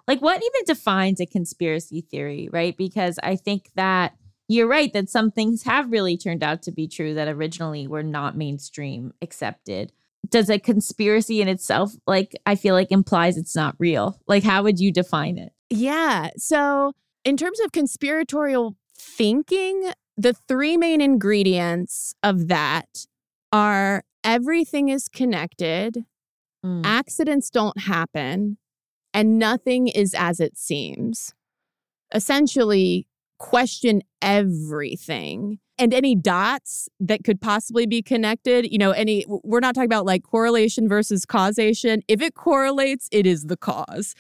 Like, what even defines a conspiracy theory, right? Because I think that you're right that some things have really turned out to be true that originally were not mainstream accepted. Does a conspiracy in itself, like, I feel like implies it's not real. Like, how would you define it? Yeah. So in terms of conspiratorial thinking, the three main ingredients of that are everything is connected, accidents don't happen, and nothing is as it seems. Essentially, question everything. And any dots that could possibly be connected, you know, we're not talking about like correlation versus causation. If it correlates, it is the cause.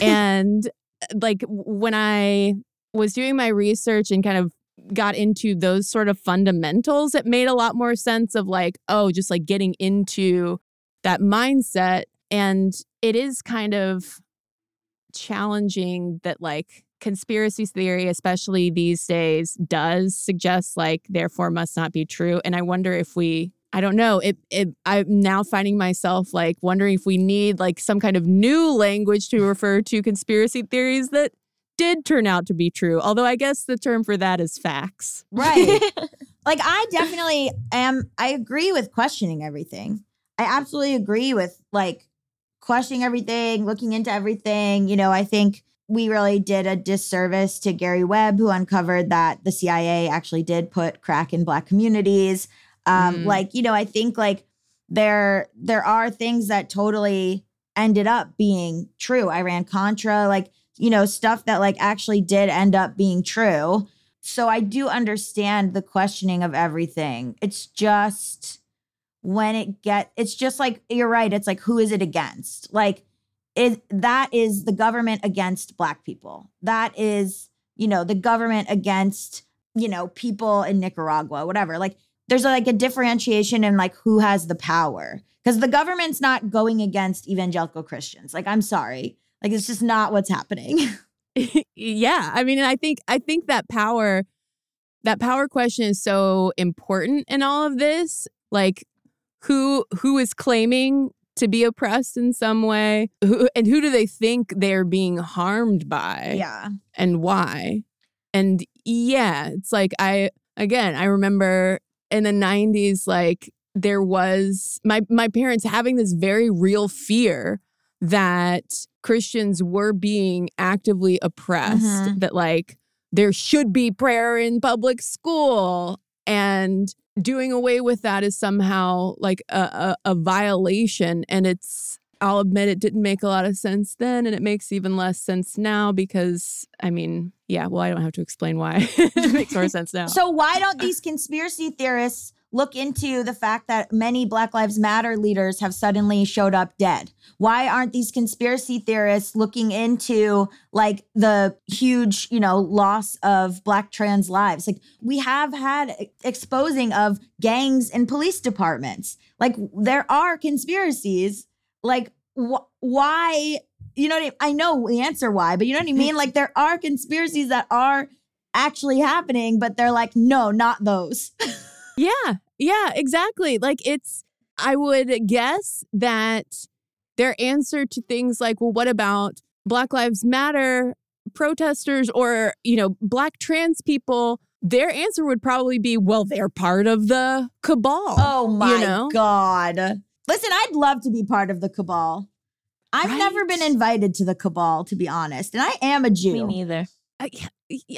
And like when I was doing my research and kind of got into those sort of fundamentals, it made a lot more sense of like, oh, just like getting into that mindset. And it is kind of challenging that like conspiracy theory, especially these days, does suggest like therefore must not be true. And I wonder if I'm now finding myself like wondering if we need like some kind of new language to refer to conspiracy theories that did turn out to be true. Although I guess the term for that is facts. Right. Like I definitely am. I agree with questioning everything. I absolutely agree with like questioning everything, looking into everything. You know, I think we really did a disservice to Gary Webb, who uncovered that the CIA actually did put crack in Black communities. Like, you know, I think like there are things that totally ended up being true. Iran-Contra, like, you know, stuff that like actually did end up being true. So I do understand the questioning of everything. It's just when it's just like, you're right. It's like, who is it against? Like, that is the government against Black people. That is, you know, the government against, you know, people in Nicaragua, whatever. Like, there's like a differentiation in like who has the power. Because the government's not going against evangelical Christians. Like, I'm sorry. Like, it's just not what's happening. Yeah. I mean, I think that power question is so important in all of this. Like, who is claiming to be oppressed in some way? Who do they think they're being harmed by? Yeah. And why? And yeah, it's like I remember in the 90s, like there was my parents having this very real fear that Christians were being actively oppressed, mm-hmm. that like there should be prayer in public school and doing away with that is somehow like a violation. And I'll admit it didn't make a lot of sense then, and it makes even less sense now because, I mean, yeah, well, I don't have to explain why it makes more sense now. So why don't these conspiracy theorists look into the fact that many Black Lives Matter leaders have suddenly showed up dead? Why aren't these conspiracy theorists looking into like the huge, you know, loss of Black trans lives? Like we have had exposing of gangs in police departments. Like there are conspiracies. Like why? You know what I mean? I know the answer why, but you know what I mean? Like there are conspiracies that are actually happening, but they're like, no, not those. Yeah, exactly. Like I would guess that their answer to things like, well, what about Black Lives Matter protesters or, you know, Black trans people? Their answer would probably be, well, they're part of the cabal. Oh, my God. Listen, I'd love to be part of the cabal. I've never been invited to the cabal, to be honest. And I am a Jew. Me neither. I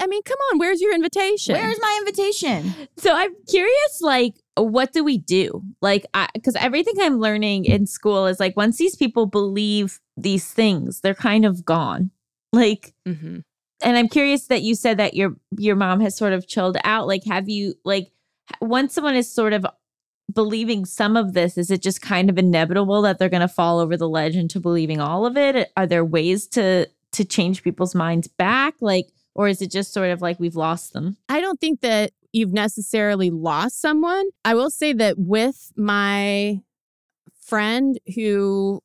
mean, come on, where's your invitation? Where's my invitation? So I'm curious, like, what do we do? Like, because everything I'm learning in school is like, once these people believe these things, they're kind of gone. Like, mm-hmm. And I'm curious that you said that your mom has sort of chilled out. Like, have you, like, once someone is sort of believing some of this, is it just kind of inevitable that they're going to fall over the ledge into believing all of it? Are there ways to change people's minds back? Like, or is it just sort of like we've lost them? I don't think that you've necessarily lost someone. I will say that with my friend who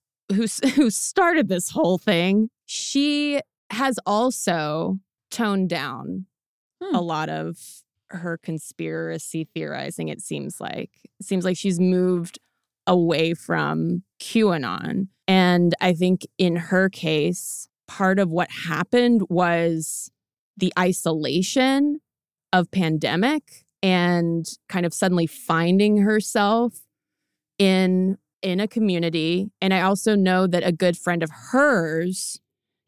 started this whole thing, she has also toned down a lot of her conspiracy theorizing, it seems like. It seems like she's moved away from QAnon. And I think in her case, part of what happened was the isolation of pandemic and kind of suddenly finding herself in a community. And I also know that a good friend of hers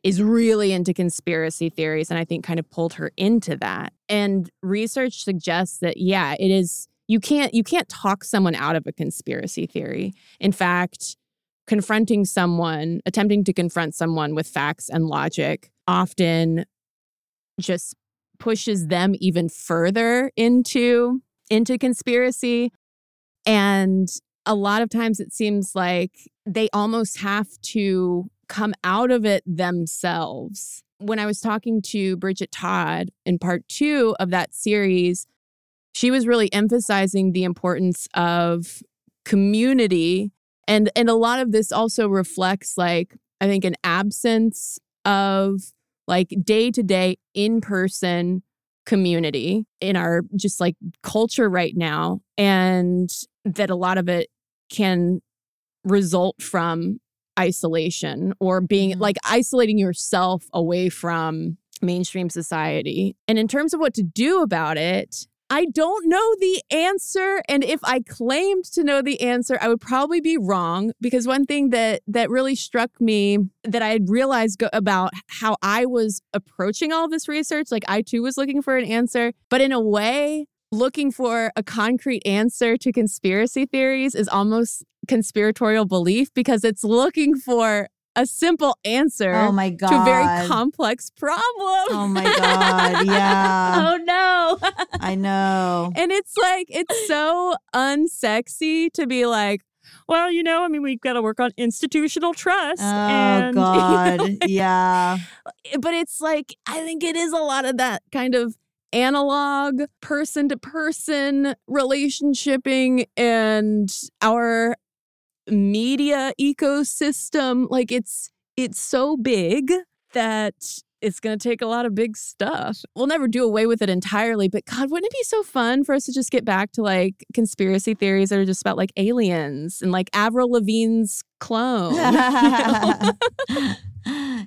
is really into conspiracy theories, and I think kind of pulled her into that. And research suggests that, yeah, it is, you can't talk someone out of a conspiracy theory. In fact, attempting to confront someone with facts and logic often just pushes them even further into conspiracy. And a lot of times it seems like they almost have to come out of it themselves. When I was talking to Bridget Todd in part 2 of that series, she was really emphasizing the importance of community. And a lot of this also reflects, like, I think an absence of, like, day-to-day in-person community in our just, like, culture right now. And that a lot of it can result from isolation or being like isolating yourself away from mainstream society. And in terms of what to do about it, I don't know the answer. And if I claimed to know the answer, I would probably be wrong, because one thing that really struck me that I had realized about how I was approaching all this research, like I too was looking for an answer, but in a way, looking for a concrete answer to conspiracy theories is almost conspiratorial belief, because it's looking for a simple answer to a very complex problem. Oh, my God. Yeah. Oh, no. I know. And it's like, it's so unsexy to be like, well, you know, I mean, we've got to work on institutional trust. Oh, and, God. You know, yeah. But it's like, I think it is a lot of that kind of analog person-to-person relationshiping and our media ecosystem. Like, it's so big that it's going to take a lot of big stuff. We'll never do away with it entirely, but God, wouldn't it be so fun for us to just get back to, like, conspiracy theories that are just about, like, aliens and, like, Avril Lavigne's clone.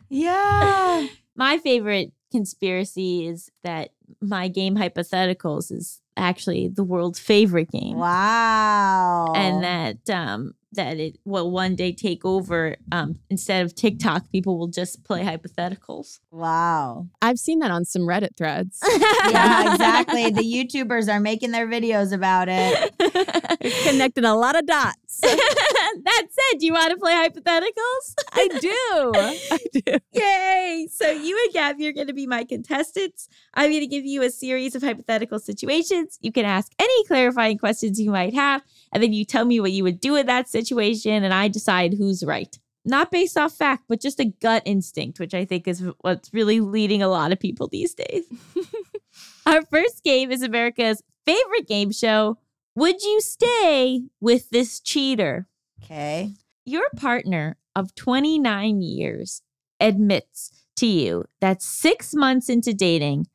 Yeah. My favorite conspiracy is that my game Hypotheticals is actually the world's favorite game. Wow. And that it will one day take over. Instead of TikTok, people will just play Hypotheticals. Wow. I've seen that on some Reddit threads. Yeah, exactly. The YouTubers are making their videos about it. It's connecting a lot of dots. That said, do you want to play Hypotheticals? I do. Yay. So you and Gabby are going to be my contestants. I'm going to give you a series of hypothetical situations. You can ask any clarifying questions you might have, and then you tell me what you would do in that situation, and I decide who's right. Not based off fact, but just a gut instinct, which I think is what's really leading a lot of people these days. Our first game is America's favorite game show. Would you stay with this cheater? Okay. Your partner of 29 years admits to you that 6 months into dating,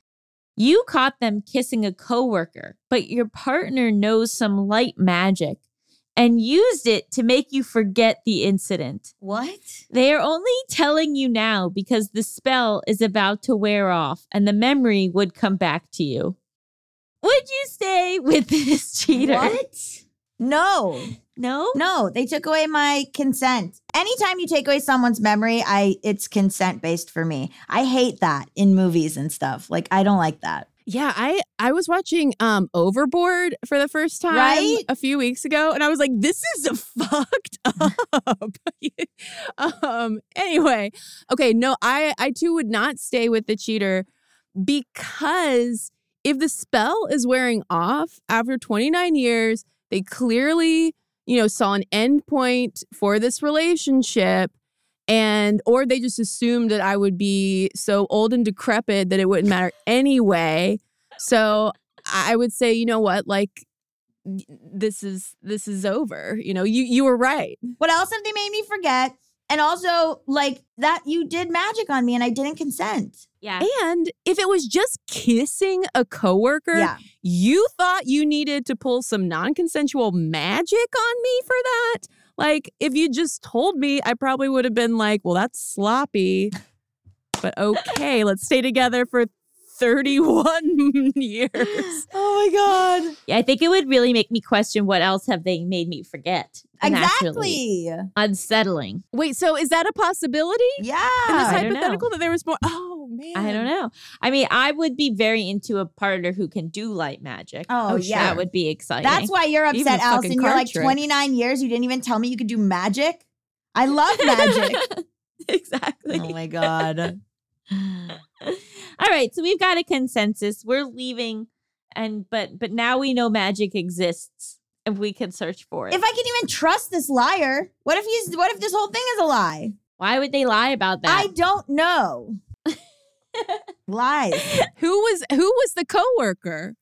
you caught them kissing a coworker, but your partner knows some light magic and used it to make you forget the incident. What? They are only telling you now because the spell is about to wear off and the memory would come back to you. Would you stay with this cheater? What? No. No? No, they took away my consent. Anytime you take away someone's memory, it's consent-based for me. I hate that in movies and stuff. Like, I don't like that. Yeah, I was watching Overboard for the first time a few weeks ago, and I was like, this is fucked up. Anyway, okay, no, I too would not stay with the cheater because if the spell is wearing off after 29 years, they clearly, saw an end point for this relationship. Or they just assumed that I would be so old and decrepit that it wouldn't matter anyway. So I would say, you know what, like, this is over. You were right. What else have they made me forget? And also, like, that you did magic on me and I didn't consent. Yeah. And if it was just kissing a coworker, you thought you needed to pull some non-consensual magic on me for that? Like, if you just told me, I probably would have been like, well, that's sloppy, but okay, let's stay together for 31 years. Oh, my God. Yeah, I think it would really make me question what else have they made me forget. Exactly. Naturally. Unsettling. Wait, so is that a possibility? Yeah. In this hypothetical that there was more? Oh, man. I don't know. I mean, I would be very into a partner who can do light magic. Oh, yeah. That would be exciting. That's why you're upset, Allison. You're like, 29 years, you didn't even tell me you could do magic? I love magic. Exactly. Oh, my God. All right, so we've got a consensus. We're leaving, but now we know magic exists, and we can search for it. If I can even trust this liar, what if this whole thing is a lie? Why would they lie about that? I don't know. Lies. Who was the coworker?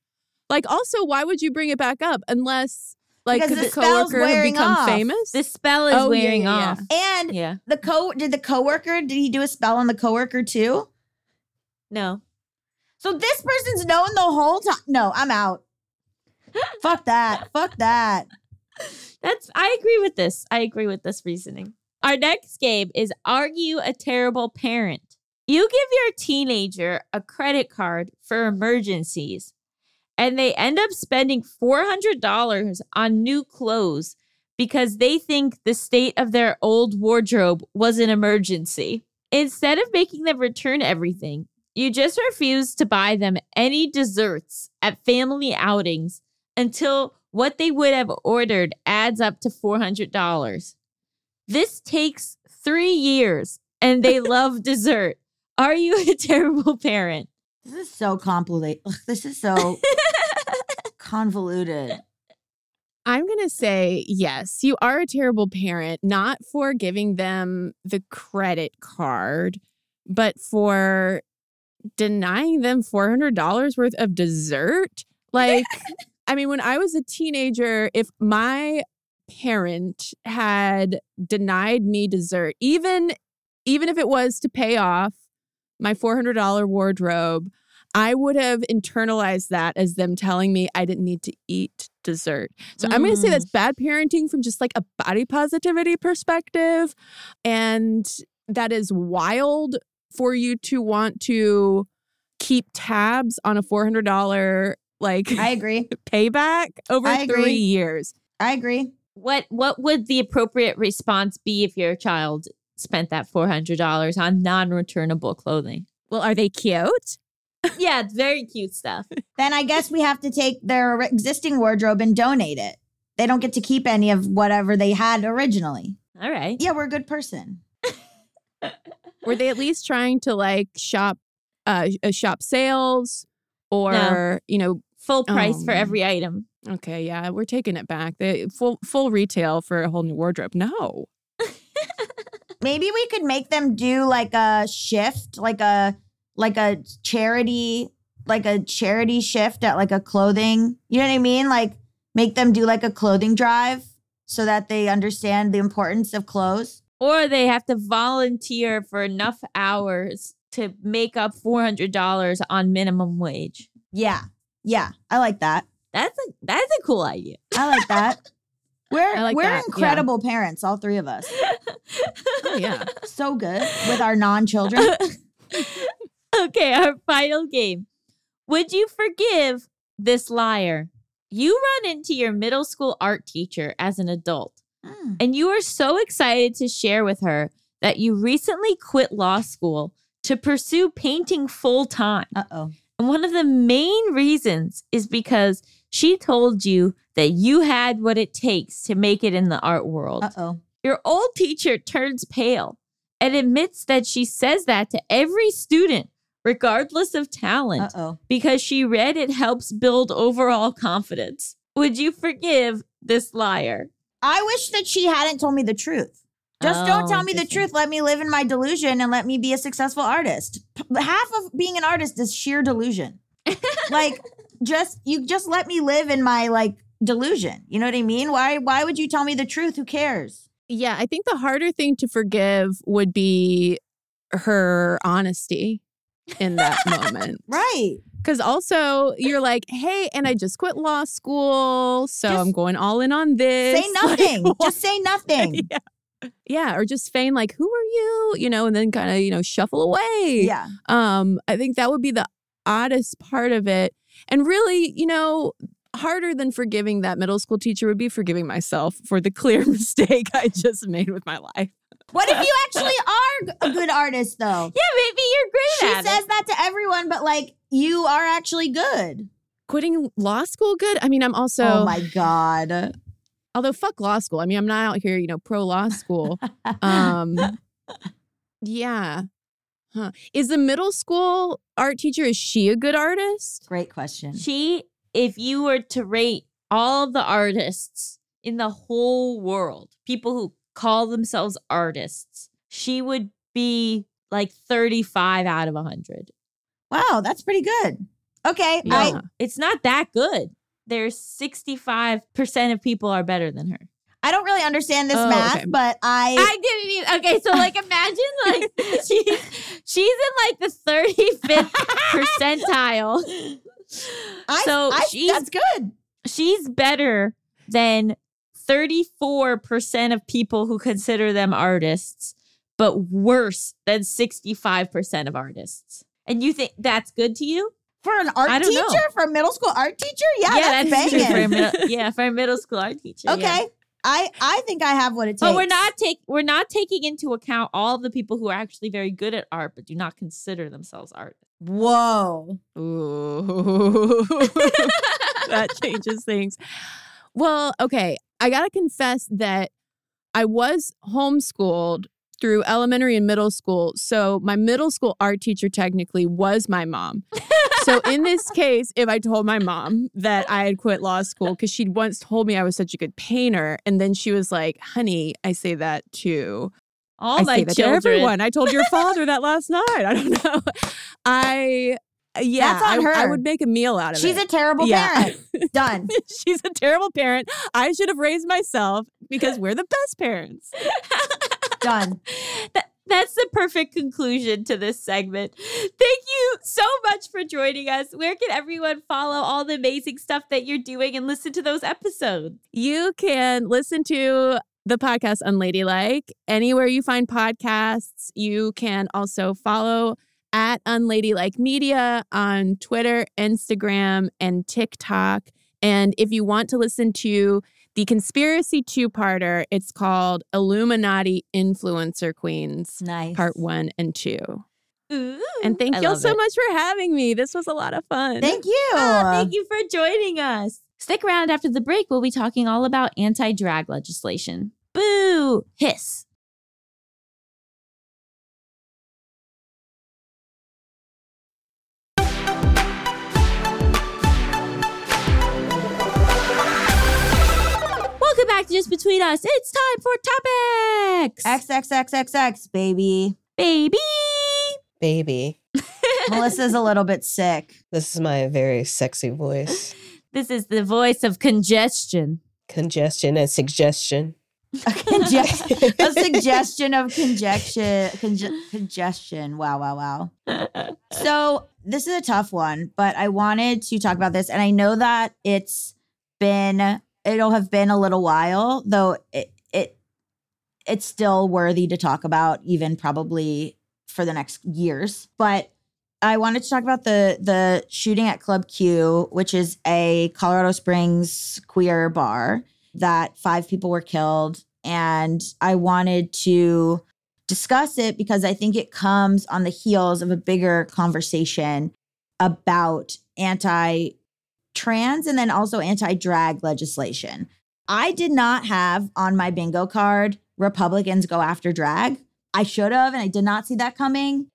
Like, also, why would you bring it back up unless? Like, because could the coworker have become famous? The spell is wearing off. And did he do a spell on the coworker too? No. So this person's known the whole time. No, I'm out. Fuck that. Fuck that. I agree with this. I agree with this reasoning. Our next game is Argue a Terrible Parent. You give your teenager a credit card for emergencies. And they end up spending $400 on new clothes because they think the state of their old wardrobe was an emergency. Instead of making them return everything, you just refuse to buy them any desserts at family outings until what they would have ordered adds up to $400. This takes 3 years, and they love dessert. Are you a terrible parent? This is so complicated. This is so convoluted. I'm going to say yes. You are a terrible parent, not for giving them the credit card, but for denying them $400 worth of dessert. Like, I mean, when I was a teenager, if my parent had denied me dessert, even if it was to pay off my $400 wardrobe, I would have internalized that as them telling me I didn't need to eat dessert. So I'm going to say that's bad parenting from just like a body positivity perspective. And that is wild for you to want to keep tabs on a $400 I agree. payback over 3 years. I agree. What would the appropriate response be if your child spent that $400 on non-returnable clothing? Well, are they cute? Yeah, it's very cute stuff. Then I guess we have to take their existing wardrobe and donate it. They don't get to keep any of whatever they had originally. All right. Yeah, we're a good person. Were they at least trying to shop sales or, no. Full price for every item? Okay, yeah, we're taking it back. The full retail for a whole new wardrobe. No. Maybe we could make them do a shift, like a charity shift at a clothing. You know what I mean? Like make them do a clothing drive so that they understand the importance of clothes. Or they have to volunteer for enough hours to make up $400 on minimum wage. Yeah. Yeah. I like that. That's a cool idea. I like that. We're incredible parents, all three of us. Oh, yeah. So good with our non-children. Okay, our final game. Would you forgive this liar? You run into your middle school art teacher as an adult, and you are so excited to share with her that you recently quit law school to pursue painting full time. Uh-oh. And one of the main reasons is because she told you that you had what it takes to make it in the art world. Uh-oh. Your old teacher turns pale and admits that she says that to every student, regardless of talent, because she read it helps build overall confidence. Would you forgive this liar? I wish that she hadn't told me the truth. Just don't tell me the truth. Let me live in my delusion and let me be a successful artist. Half of being an artist is sheer delusion. Like, just let me live in my, delusion. You know what I mean? Why would you tell me the truth? Who cares? Yeah, I think the harder thing to forgive would be her honesty in that moment. Right. Because also you're like, hey, and I just quit law school, so I'm going all in on this. Say nothing. Just say nothing. Yeah. Yeah, or just feign like, who are you? You know, and then kind of, shuffle away. Yeah. I think that would be the oddest part of it. And really, harder than forgiving that middle school teacher would be forgiving myself for the clear mistake I just made with my life. What if you actually are a good artist, though? Yeah, maybe you're great at it. She says that to everyone, but, you are actually good. Quitting law school good? I mean, I'm also... Oh, my God. Although, fuck law school. I mean, I'm not out here, pro-law school. Yeah. Huh. Is the middle school art teacher, is she a good artist? Great question. She, if you were to rate all the artists in the whole world, people who call themselves artists, she would be 35 out of 100. Wow, that's pretty good. Okay. Yeah. It's not that good. There's 65% of people are better than her. I don't really understand this math, okay. But I didn't either. Okay, so imagine she's in the 35th percentile. That's good. She's better than 34% of people who consider them artists, but worse than 65% of artists. And you think that's good to you? For an art teacher? Know. For a middle school art teacher? Yeah, that's banging. For a middle school art teacher. Okay. Yeah. I think I have what it takes. But we're not taking into account all the people who are actually very good at art but do not consider themselves artists. Whoa. Ooh. That changes things. Well, okay. I got to confess that I was homeschooled through elementary and middle school. So my middle school art teacher technically was my mom. So in this case, if I told my mom that I had quit law school because she'd once told me I was such a good painter, and then she was like, honey, I say that to all my children. To everyone. I told your father that last night. I don't know. That's on her. I would make a meal out of it. She's a terrible parent. Done. She's a terrible parent. I should have raised myself because we're the best parents. Done. That's the perfect conclusion to this segment. Thank you so much for joining us. Where can everyone follow all the amazing stuff that you're doing and listen to those episodes? You can listen to the podcast Unladylike anywhere you find podcasts. You can also follow at Unladylike Media on Twitter, Instagram, and TikTok. And if you want to listen to the Conspiracy two-parter, it's called Illuminati Influencer Queens. Nice. Part 1 and 2. Ooh, and thank you all so much for having me. This was a lot of fun. Thank you. Thank you for joining us. Stick around after the break. We'll be talking all about anti-drag legislation. Boo! Hiss. Welcome back to Just Between Us. It's time for topics. XXXXX, baby. Baby. Baby. Melissa's a little bit sick. This is my very sexy voice. This is the voice of congestion. Congestion and suggestion. A suggestion of conjecture. Congestion. Wow. So this is a tough one, but I wanted to talk about this. And I know that it'll have been a little while, though it's still worthy to talk about, even probably for the next years. But I wanted to talk about the shooting at Club Q, which is a Colorado Springs queer bar that 5 people were killed. And I wanted to discuss it because I think it comes on the heels of a bigger conversation about anti-trans and then also anti-drag legislation. I did not have on my bingo card, Republicans go after drag. I should have, and I did not see that coming.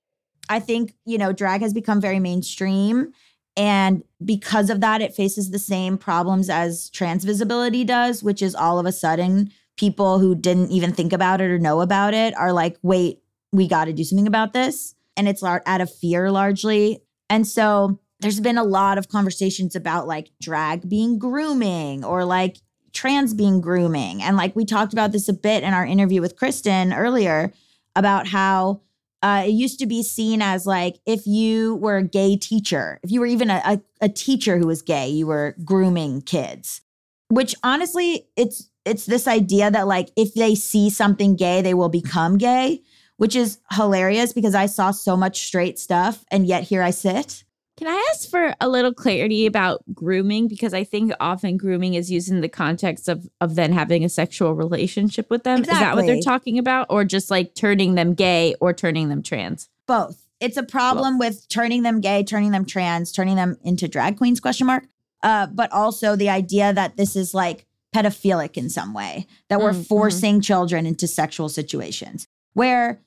I think, you know, drag has become very mainstream. And because of that, it faces the same problems as trans visibility does, which is all of a sudden people who didn't even think about it or know about it are like, wait, we got to do something about this. And it's out of fear largely. And so there's been a lot of conversations about like drag being grooming or like trans being grooming. And like we talked about this a bit in our interview with Kristen earlier about how it used to be seen as like if you were a gay teacher, if you were even a teacher who was gay, you were grooming kids, which honestly, it's this idea that like if they see something gay, they will become gay, which is hilarious because I saw so much straight stuff and yet here I sit. Can I ask for a little clarity about grooming? Because I think often grooming is used in the context of then having a sexual relationship with them. Exactly. Is that what they're talking about? Or just like turning them gay or turning them trans? Both. It's a problem with turning them gay, turning them trans, turning them into drag queens, .. But also the idea that this is like pedophilic in some way, that we're forcing children into sexual situations where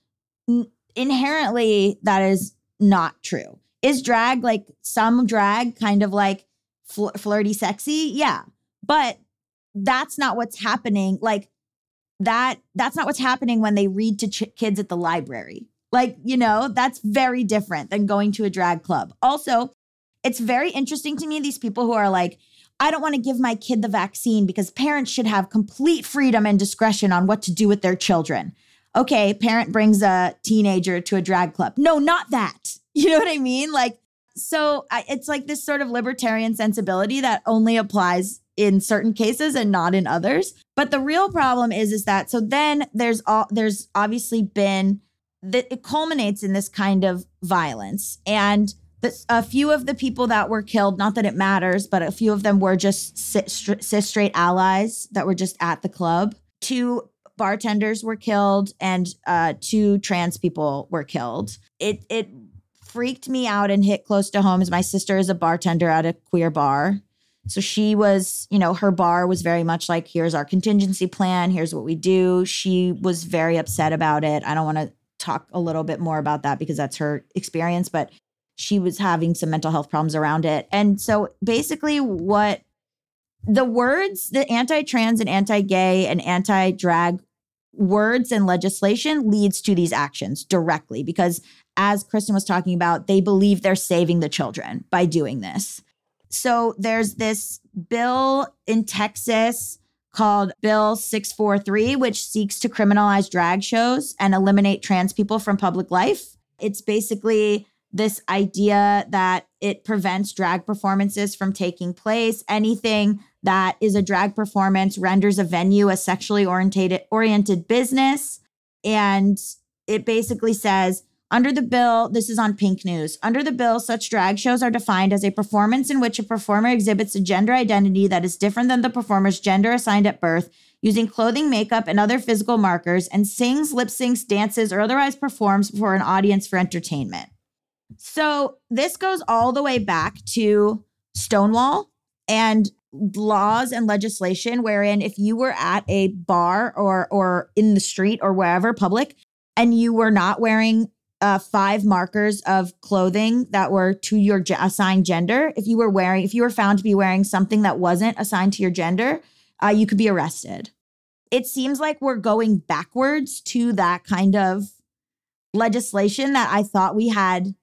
inherently that is not true. Is drag like some drag kind of like flirty, sexy? Yeah. But that's not what's happening. Like that's not what's happening when they read to kids at the library. Like, you know, that's very different than going to a drag club. Also, it's very interesting to me, these people who are like, I don't want to give my kid the vaccine because parents should have complete freedom and discretion on what to do with their children. Okay, parent brings a teenager to a drag club. No, not that. You know what I mean? Like, so it's like this sort of libertarian sensibility that only applies in certain cases and not in others. But the real problem is that, so then there's obviously been, it culminates in this kind of violence. And a few of the people that were killed, not that it matters, but a few of them were just cis straight allies that were just at the club. 2 bartenders were killed and 2 trans people were killed. It freaked me out and hit close to home. Is my sister is a bartender at a queer bar. So she was, you know, her bar was very much like, here's our contingency plan. Here's what we do. She was very upset about it. I don't want to talk a little bit more about that because that's her experience, but she was having some mental health problems around it. And so basically what the words, the anti-trans and anti-gay and anti-drag words and legislation leads to these actions directly because as Kristen was talking about, they believe they're saving the children by doing this. So there's this bill in Texas called Bill 643, which seeks to criminalize drag shows and eliminate trans people from public life. It's basically this idea that it prevents drag performances from taking place. Anything that is a drag performance renders a venue a sexually oriented business. And it basically says, under the bill, this is on Pink News. Under the bill, such drag shows are defined as a performance in which a performer exhibits a gender identity that is different than the performer's gender assigned at birth, using clothing, makeup, and other physical markers, and sings, lip syncs, dances, or otherwise performs before an audience for entertainment. So this goes all the way back to Stonewall and laws and legislation wherein if you were at a bar or in the street or wherever public, and you were not wearing 5 markers of clothing that were to your assigned gender. If you were found to be wearing something that wasn't assigned to your gender, you could be arrested. It seems like we're going backwards to that kind of legislation that I thought we had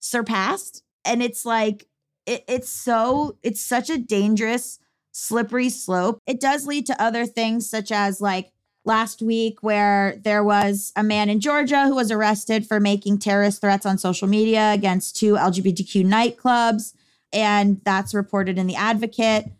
surpassed. And it's like, it's such a dangerous, slippery slope. It does lead to other things such as like last week where there was a man in Georgia who was arrested for making terrorist threats on social media against 2 LGBTQ nightclubs. And that's reported in The Advocate.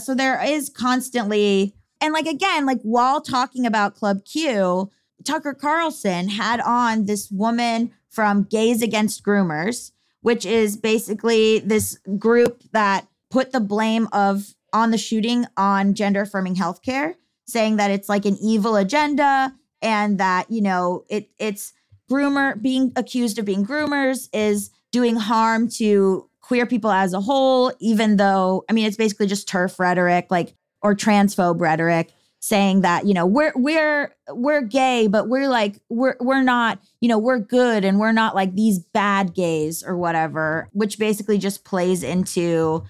So there is constantly, and like, again, like while talking about Club Q, Tucker Carlson had on this woman from Gays Against Groomers, which is basically this group that put the blame of on the shooting on gender-affirming healthcare, saying that it's like an evil agenda and that, you know, it's groomer being accused of being groomers is doing harm to queer people as a whole, even though, I mean, it's basically just TERF rhetoric, like, or transphobe rhetoric, saying that, you know, we're gay, but we're like, we're not, you know, we're good and we're not like these bad gays or whatever, which basically just plays into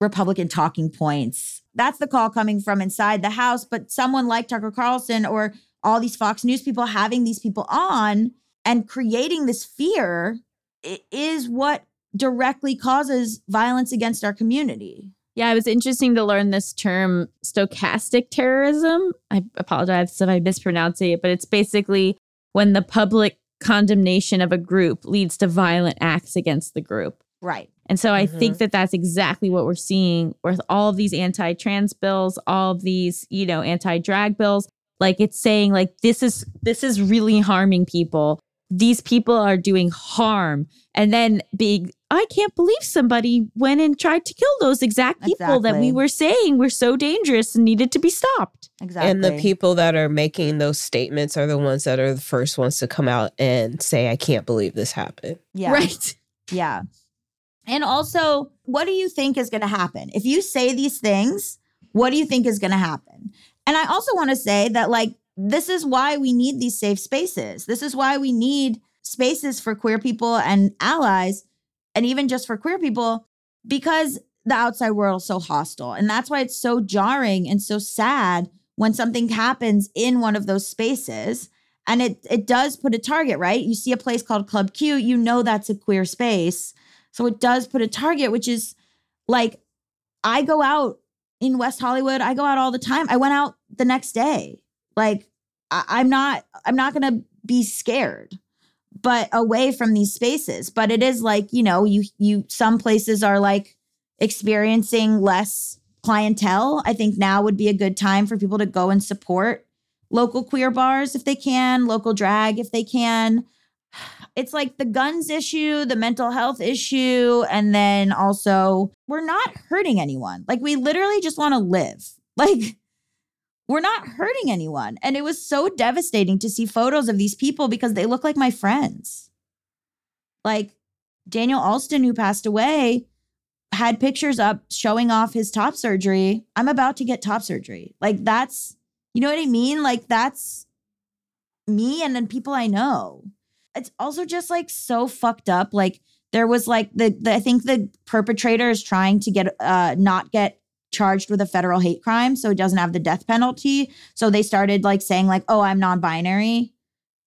Republican talking points. That's the call coming from inside the House. But someone like Tucker Carlson or all these Fox News people having these people on and creating this fear is what directly causes violence against our community. Yeah, it was interesting to learn this term, stochastic terrorism. I apologize if I mispronounce it, but it's basically when the public condemnation of a group leads to violent acts against the group. Right. And so I think that that's exactly what we're seeing with all of these anti-trans bills, all of these, you know, anti-drag bills. Like, it's saying like, this is really harming people. These people are doing harm. And then being, I can't believe somebody went and tried to kill those exact people that we were saying were so dangerous and needed to be stopped. Exactly. And the people that are making those statements are the ones that are the first ones to come out and say, I can't believe this happened. Yeah. Right. Yeah. And also, what do you think is going to happen? If you say these things, what do you think is going to happen? And I also want to say that, like, this is why we need these safe spaces. This is why we need spaces for queer people and allies, and even just for queer people, because the outside world is so hostile. And that's why it's so jarring and so sad when something happens in one of those spaces. And it does put a target, right? You see a place called Club Q, you know that's a queer space. So it does put a target, which is like, I go out in West Hollywood. I go out all the time. I went out the next day. Like, I'm not going to be scared, but away from these spaces. But it is like, you know, you some places are like experiencing less clientele. I think now would be a good time for people to go and support local queer bars if they can, local drag if they can. It's like the guns issue, the mental health issue, and then also we're not hurting anyone. Like, we literally just want to live. Like, we're not hurting anyone. And it was so devastating to see photos of these people because they look like my friends. Like, Daniel Alston, who passed away, had pictures up showing off his top surgery. I'm about to get top surgery. Like, that's, you know what I mean? Like, that's me and then people I know. It's also just like so fucked up. Like, there was like I think the perpetrator is trying to get not get charged with a federal hate crime, so it doesn't have the death penalty. So they started like saying like, oh, I'm non-binary,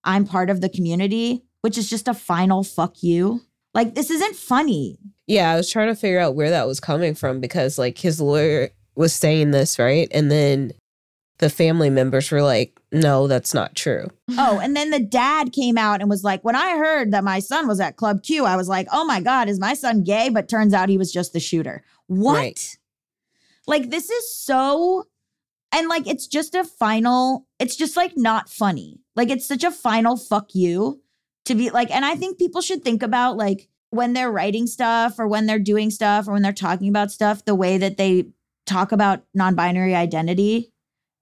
I'm part of the community, which is just a final fuck you. Like, this isn't funny. Yeah, I was trying to figure out where that was coming from because like his lawyer was saying this, right? And then the family members were like, no, that's not true. Oh, and then the dad came out and was like, when I heard that my son was at Club Q, I was like, oh my God, is my son gay? But turns out he was just the shooter. What? Right. Like, this is so, and like, it's just a final, it's just like not funny. Like, it's such a final fuck you to be like, and I think people should think about like when they're writing stuff or when they're doing stuff or when they're talking about stuff, the way that they talk about non-binary identity.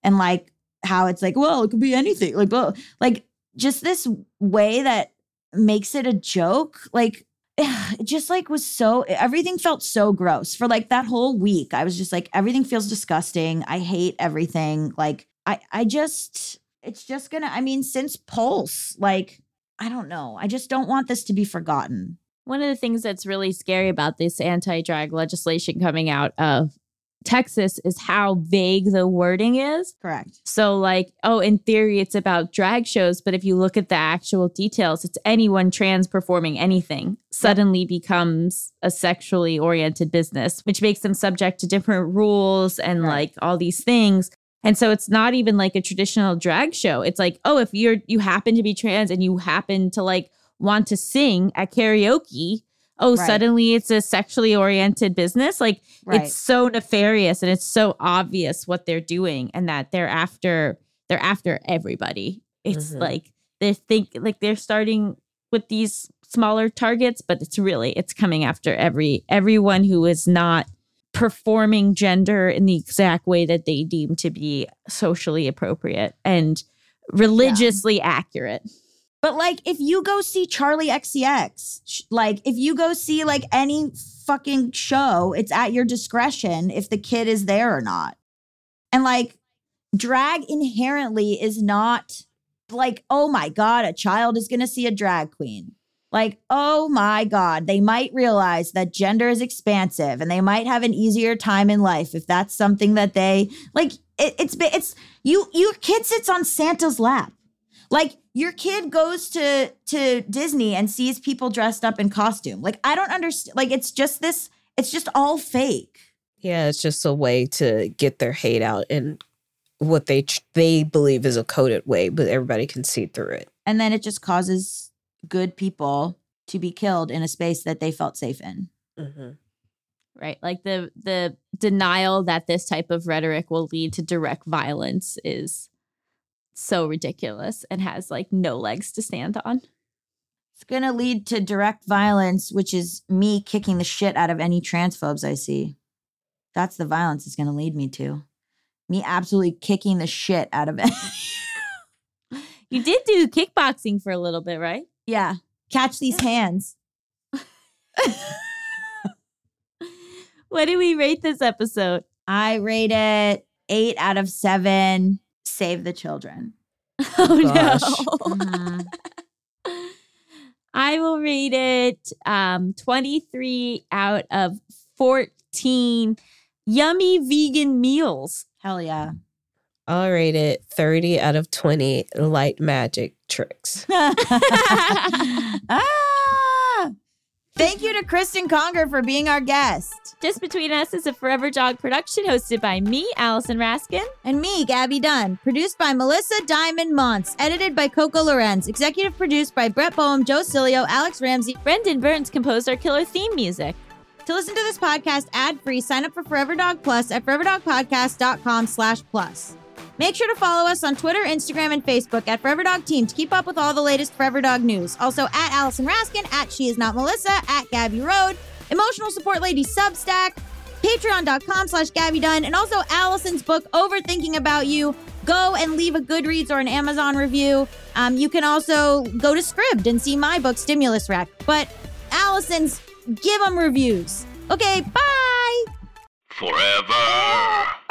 And like how it's like, well, it could be anything. Like, well, like just this way that makes it a joke. Like, it just like was so, everything felt so gross for like that whole week. I was just like, everything feels disgusting. I hate everything. Like, I just, it's just gonna, I mean, since Pulse, like, I don't know. I just don't want this to be forgotten. One of the things that's really scary about this anti-drag legislation coming out of Texas is how vague the wording is. Correct. So like, oh, in theory, it's about drag shows. But if you look at the actual details, it's anyone trans performing anything suddenly becomes a sexually oriented business, which makes them subject to different rules and like all these things. And so it's not even like a traditional drag show. It's like, oh, if you happen to be trans and you happen to like want to sing at karaoke, oh, suddenly it's a sexually oriented business. Like, it's so nefarious and it's so obvious what they're doing and that they're after everybody. It's like they think like they're starting with these smaller targets, but it's coming after everyone who is not performing gender in the exact way that they deem to be socially appropriate and religiously accurate. But like, if you go see Charlie XCX, like if you go see like any fucking show, it's at your discretion if the kid is there or not. And like, drag inherently is not like, oh my God, a child is going to see a drag queen. Like, oh my God, they might realize that gender is expansive and they might have an easier time in life if that's something that they like. Your kid sits on Santa's lap. Like your kid goes to Disney and sees people dressed up in costume. Like, I don't understand. Like, it's just all fake. Yeah, it's just a way to get their hate out in what they believe is a coded way, but everybody can see through it. And then it just causes good people to be killed in a space that they felt safe in. Mm-hmm. Right. Like the denial that this type of rhetoric will lead to direct violence is so ridiculous and has like no legs to stand on. It's going to lead to direct violence, which is me kicking the shit out of any transphobes I see. That's the violence it's going to lead me to. Me absolutely kicking the shit out of it. You did do kickboxing for a little bit, right? Yeah. Catch these hands. What do we rate this episode? I rate it 8 out of 7. Save the children. Oh, gosh. No. Mm-hmm. I will rate it 23 out of 14 yummy vegan meals. Hell yeah. I'll rate it 30 out of 20 light magic tricks. Thank you to Cristen Conger for being our guest. Just Between Us is a Forever Dog production hosted by me, Allison Raskin. And me, Gabby Dunn. Produced by Melissa Diamond Montz. Edited by Coco Lorenz. Executive produced by Brett Boehm, Joe Cilio, Alex Ramsey. Brendan Burns composed our killer theme music. To listen to this podcast ad-free, sign up for Forever Dog Plus at foreverdogpodcast.com/plus. Make sure to follow us on Twitter, Instagram, and Facebook at Forever Dog Team to keep up with all the latest Forever Dog news. Also at Allison Raskin, at She Is Not Melissa, at Gabby Road, Emotional Support Lady Substack, patreon.com/Gabby Dunn, and also Allison's book, Overthinking About You. Go and leave a Goodreads or an Amazon review. You can also go to Scribd and see my book, Stimulus Rack. But Allison's, give them reviews. Okay, bye! Forever!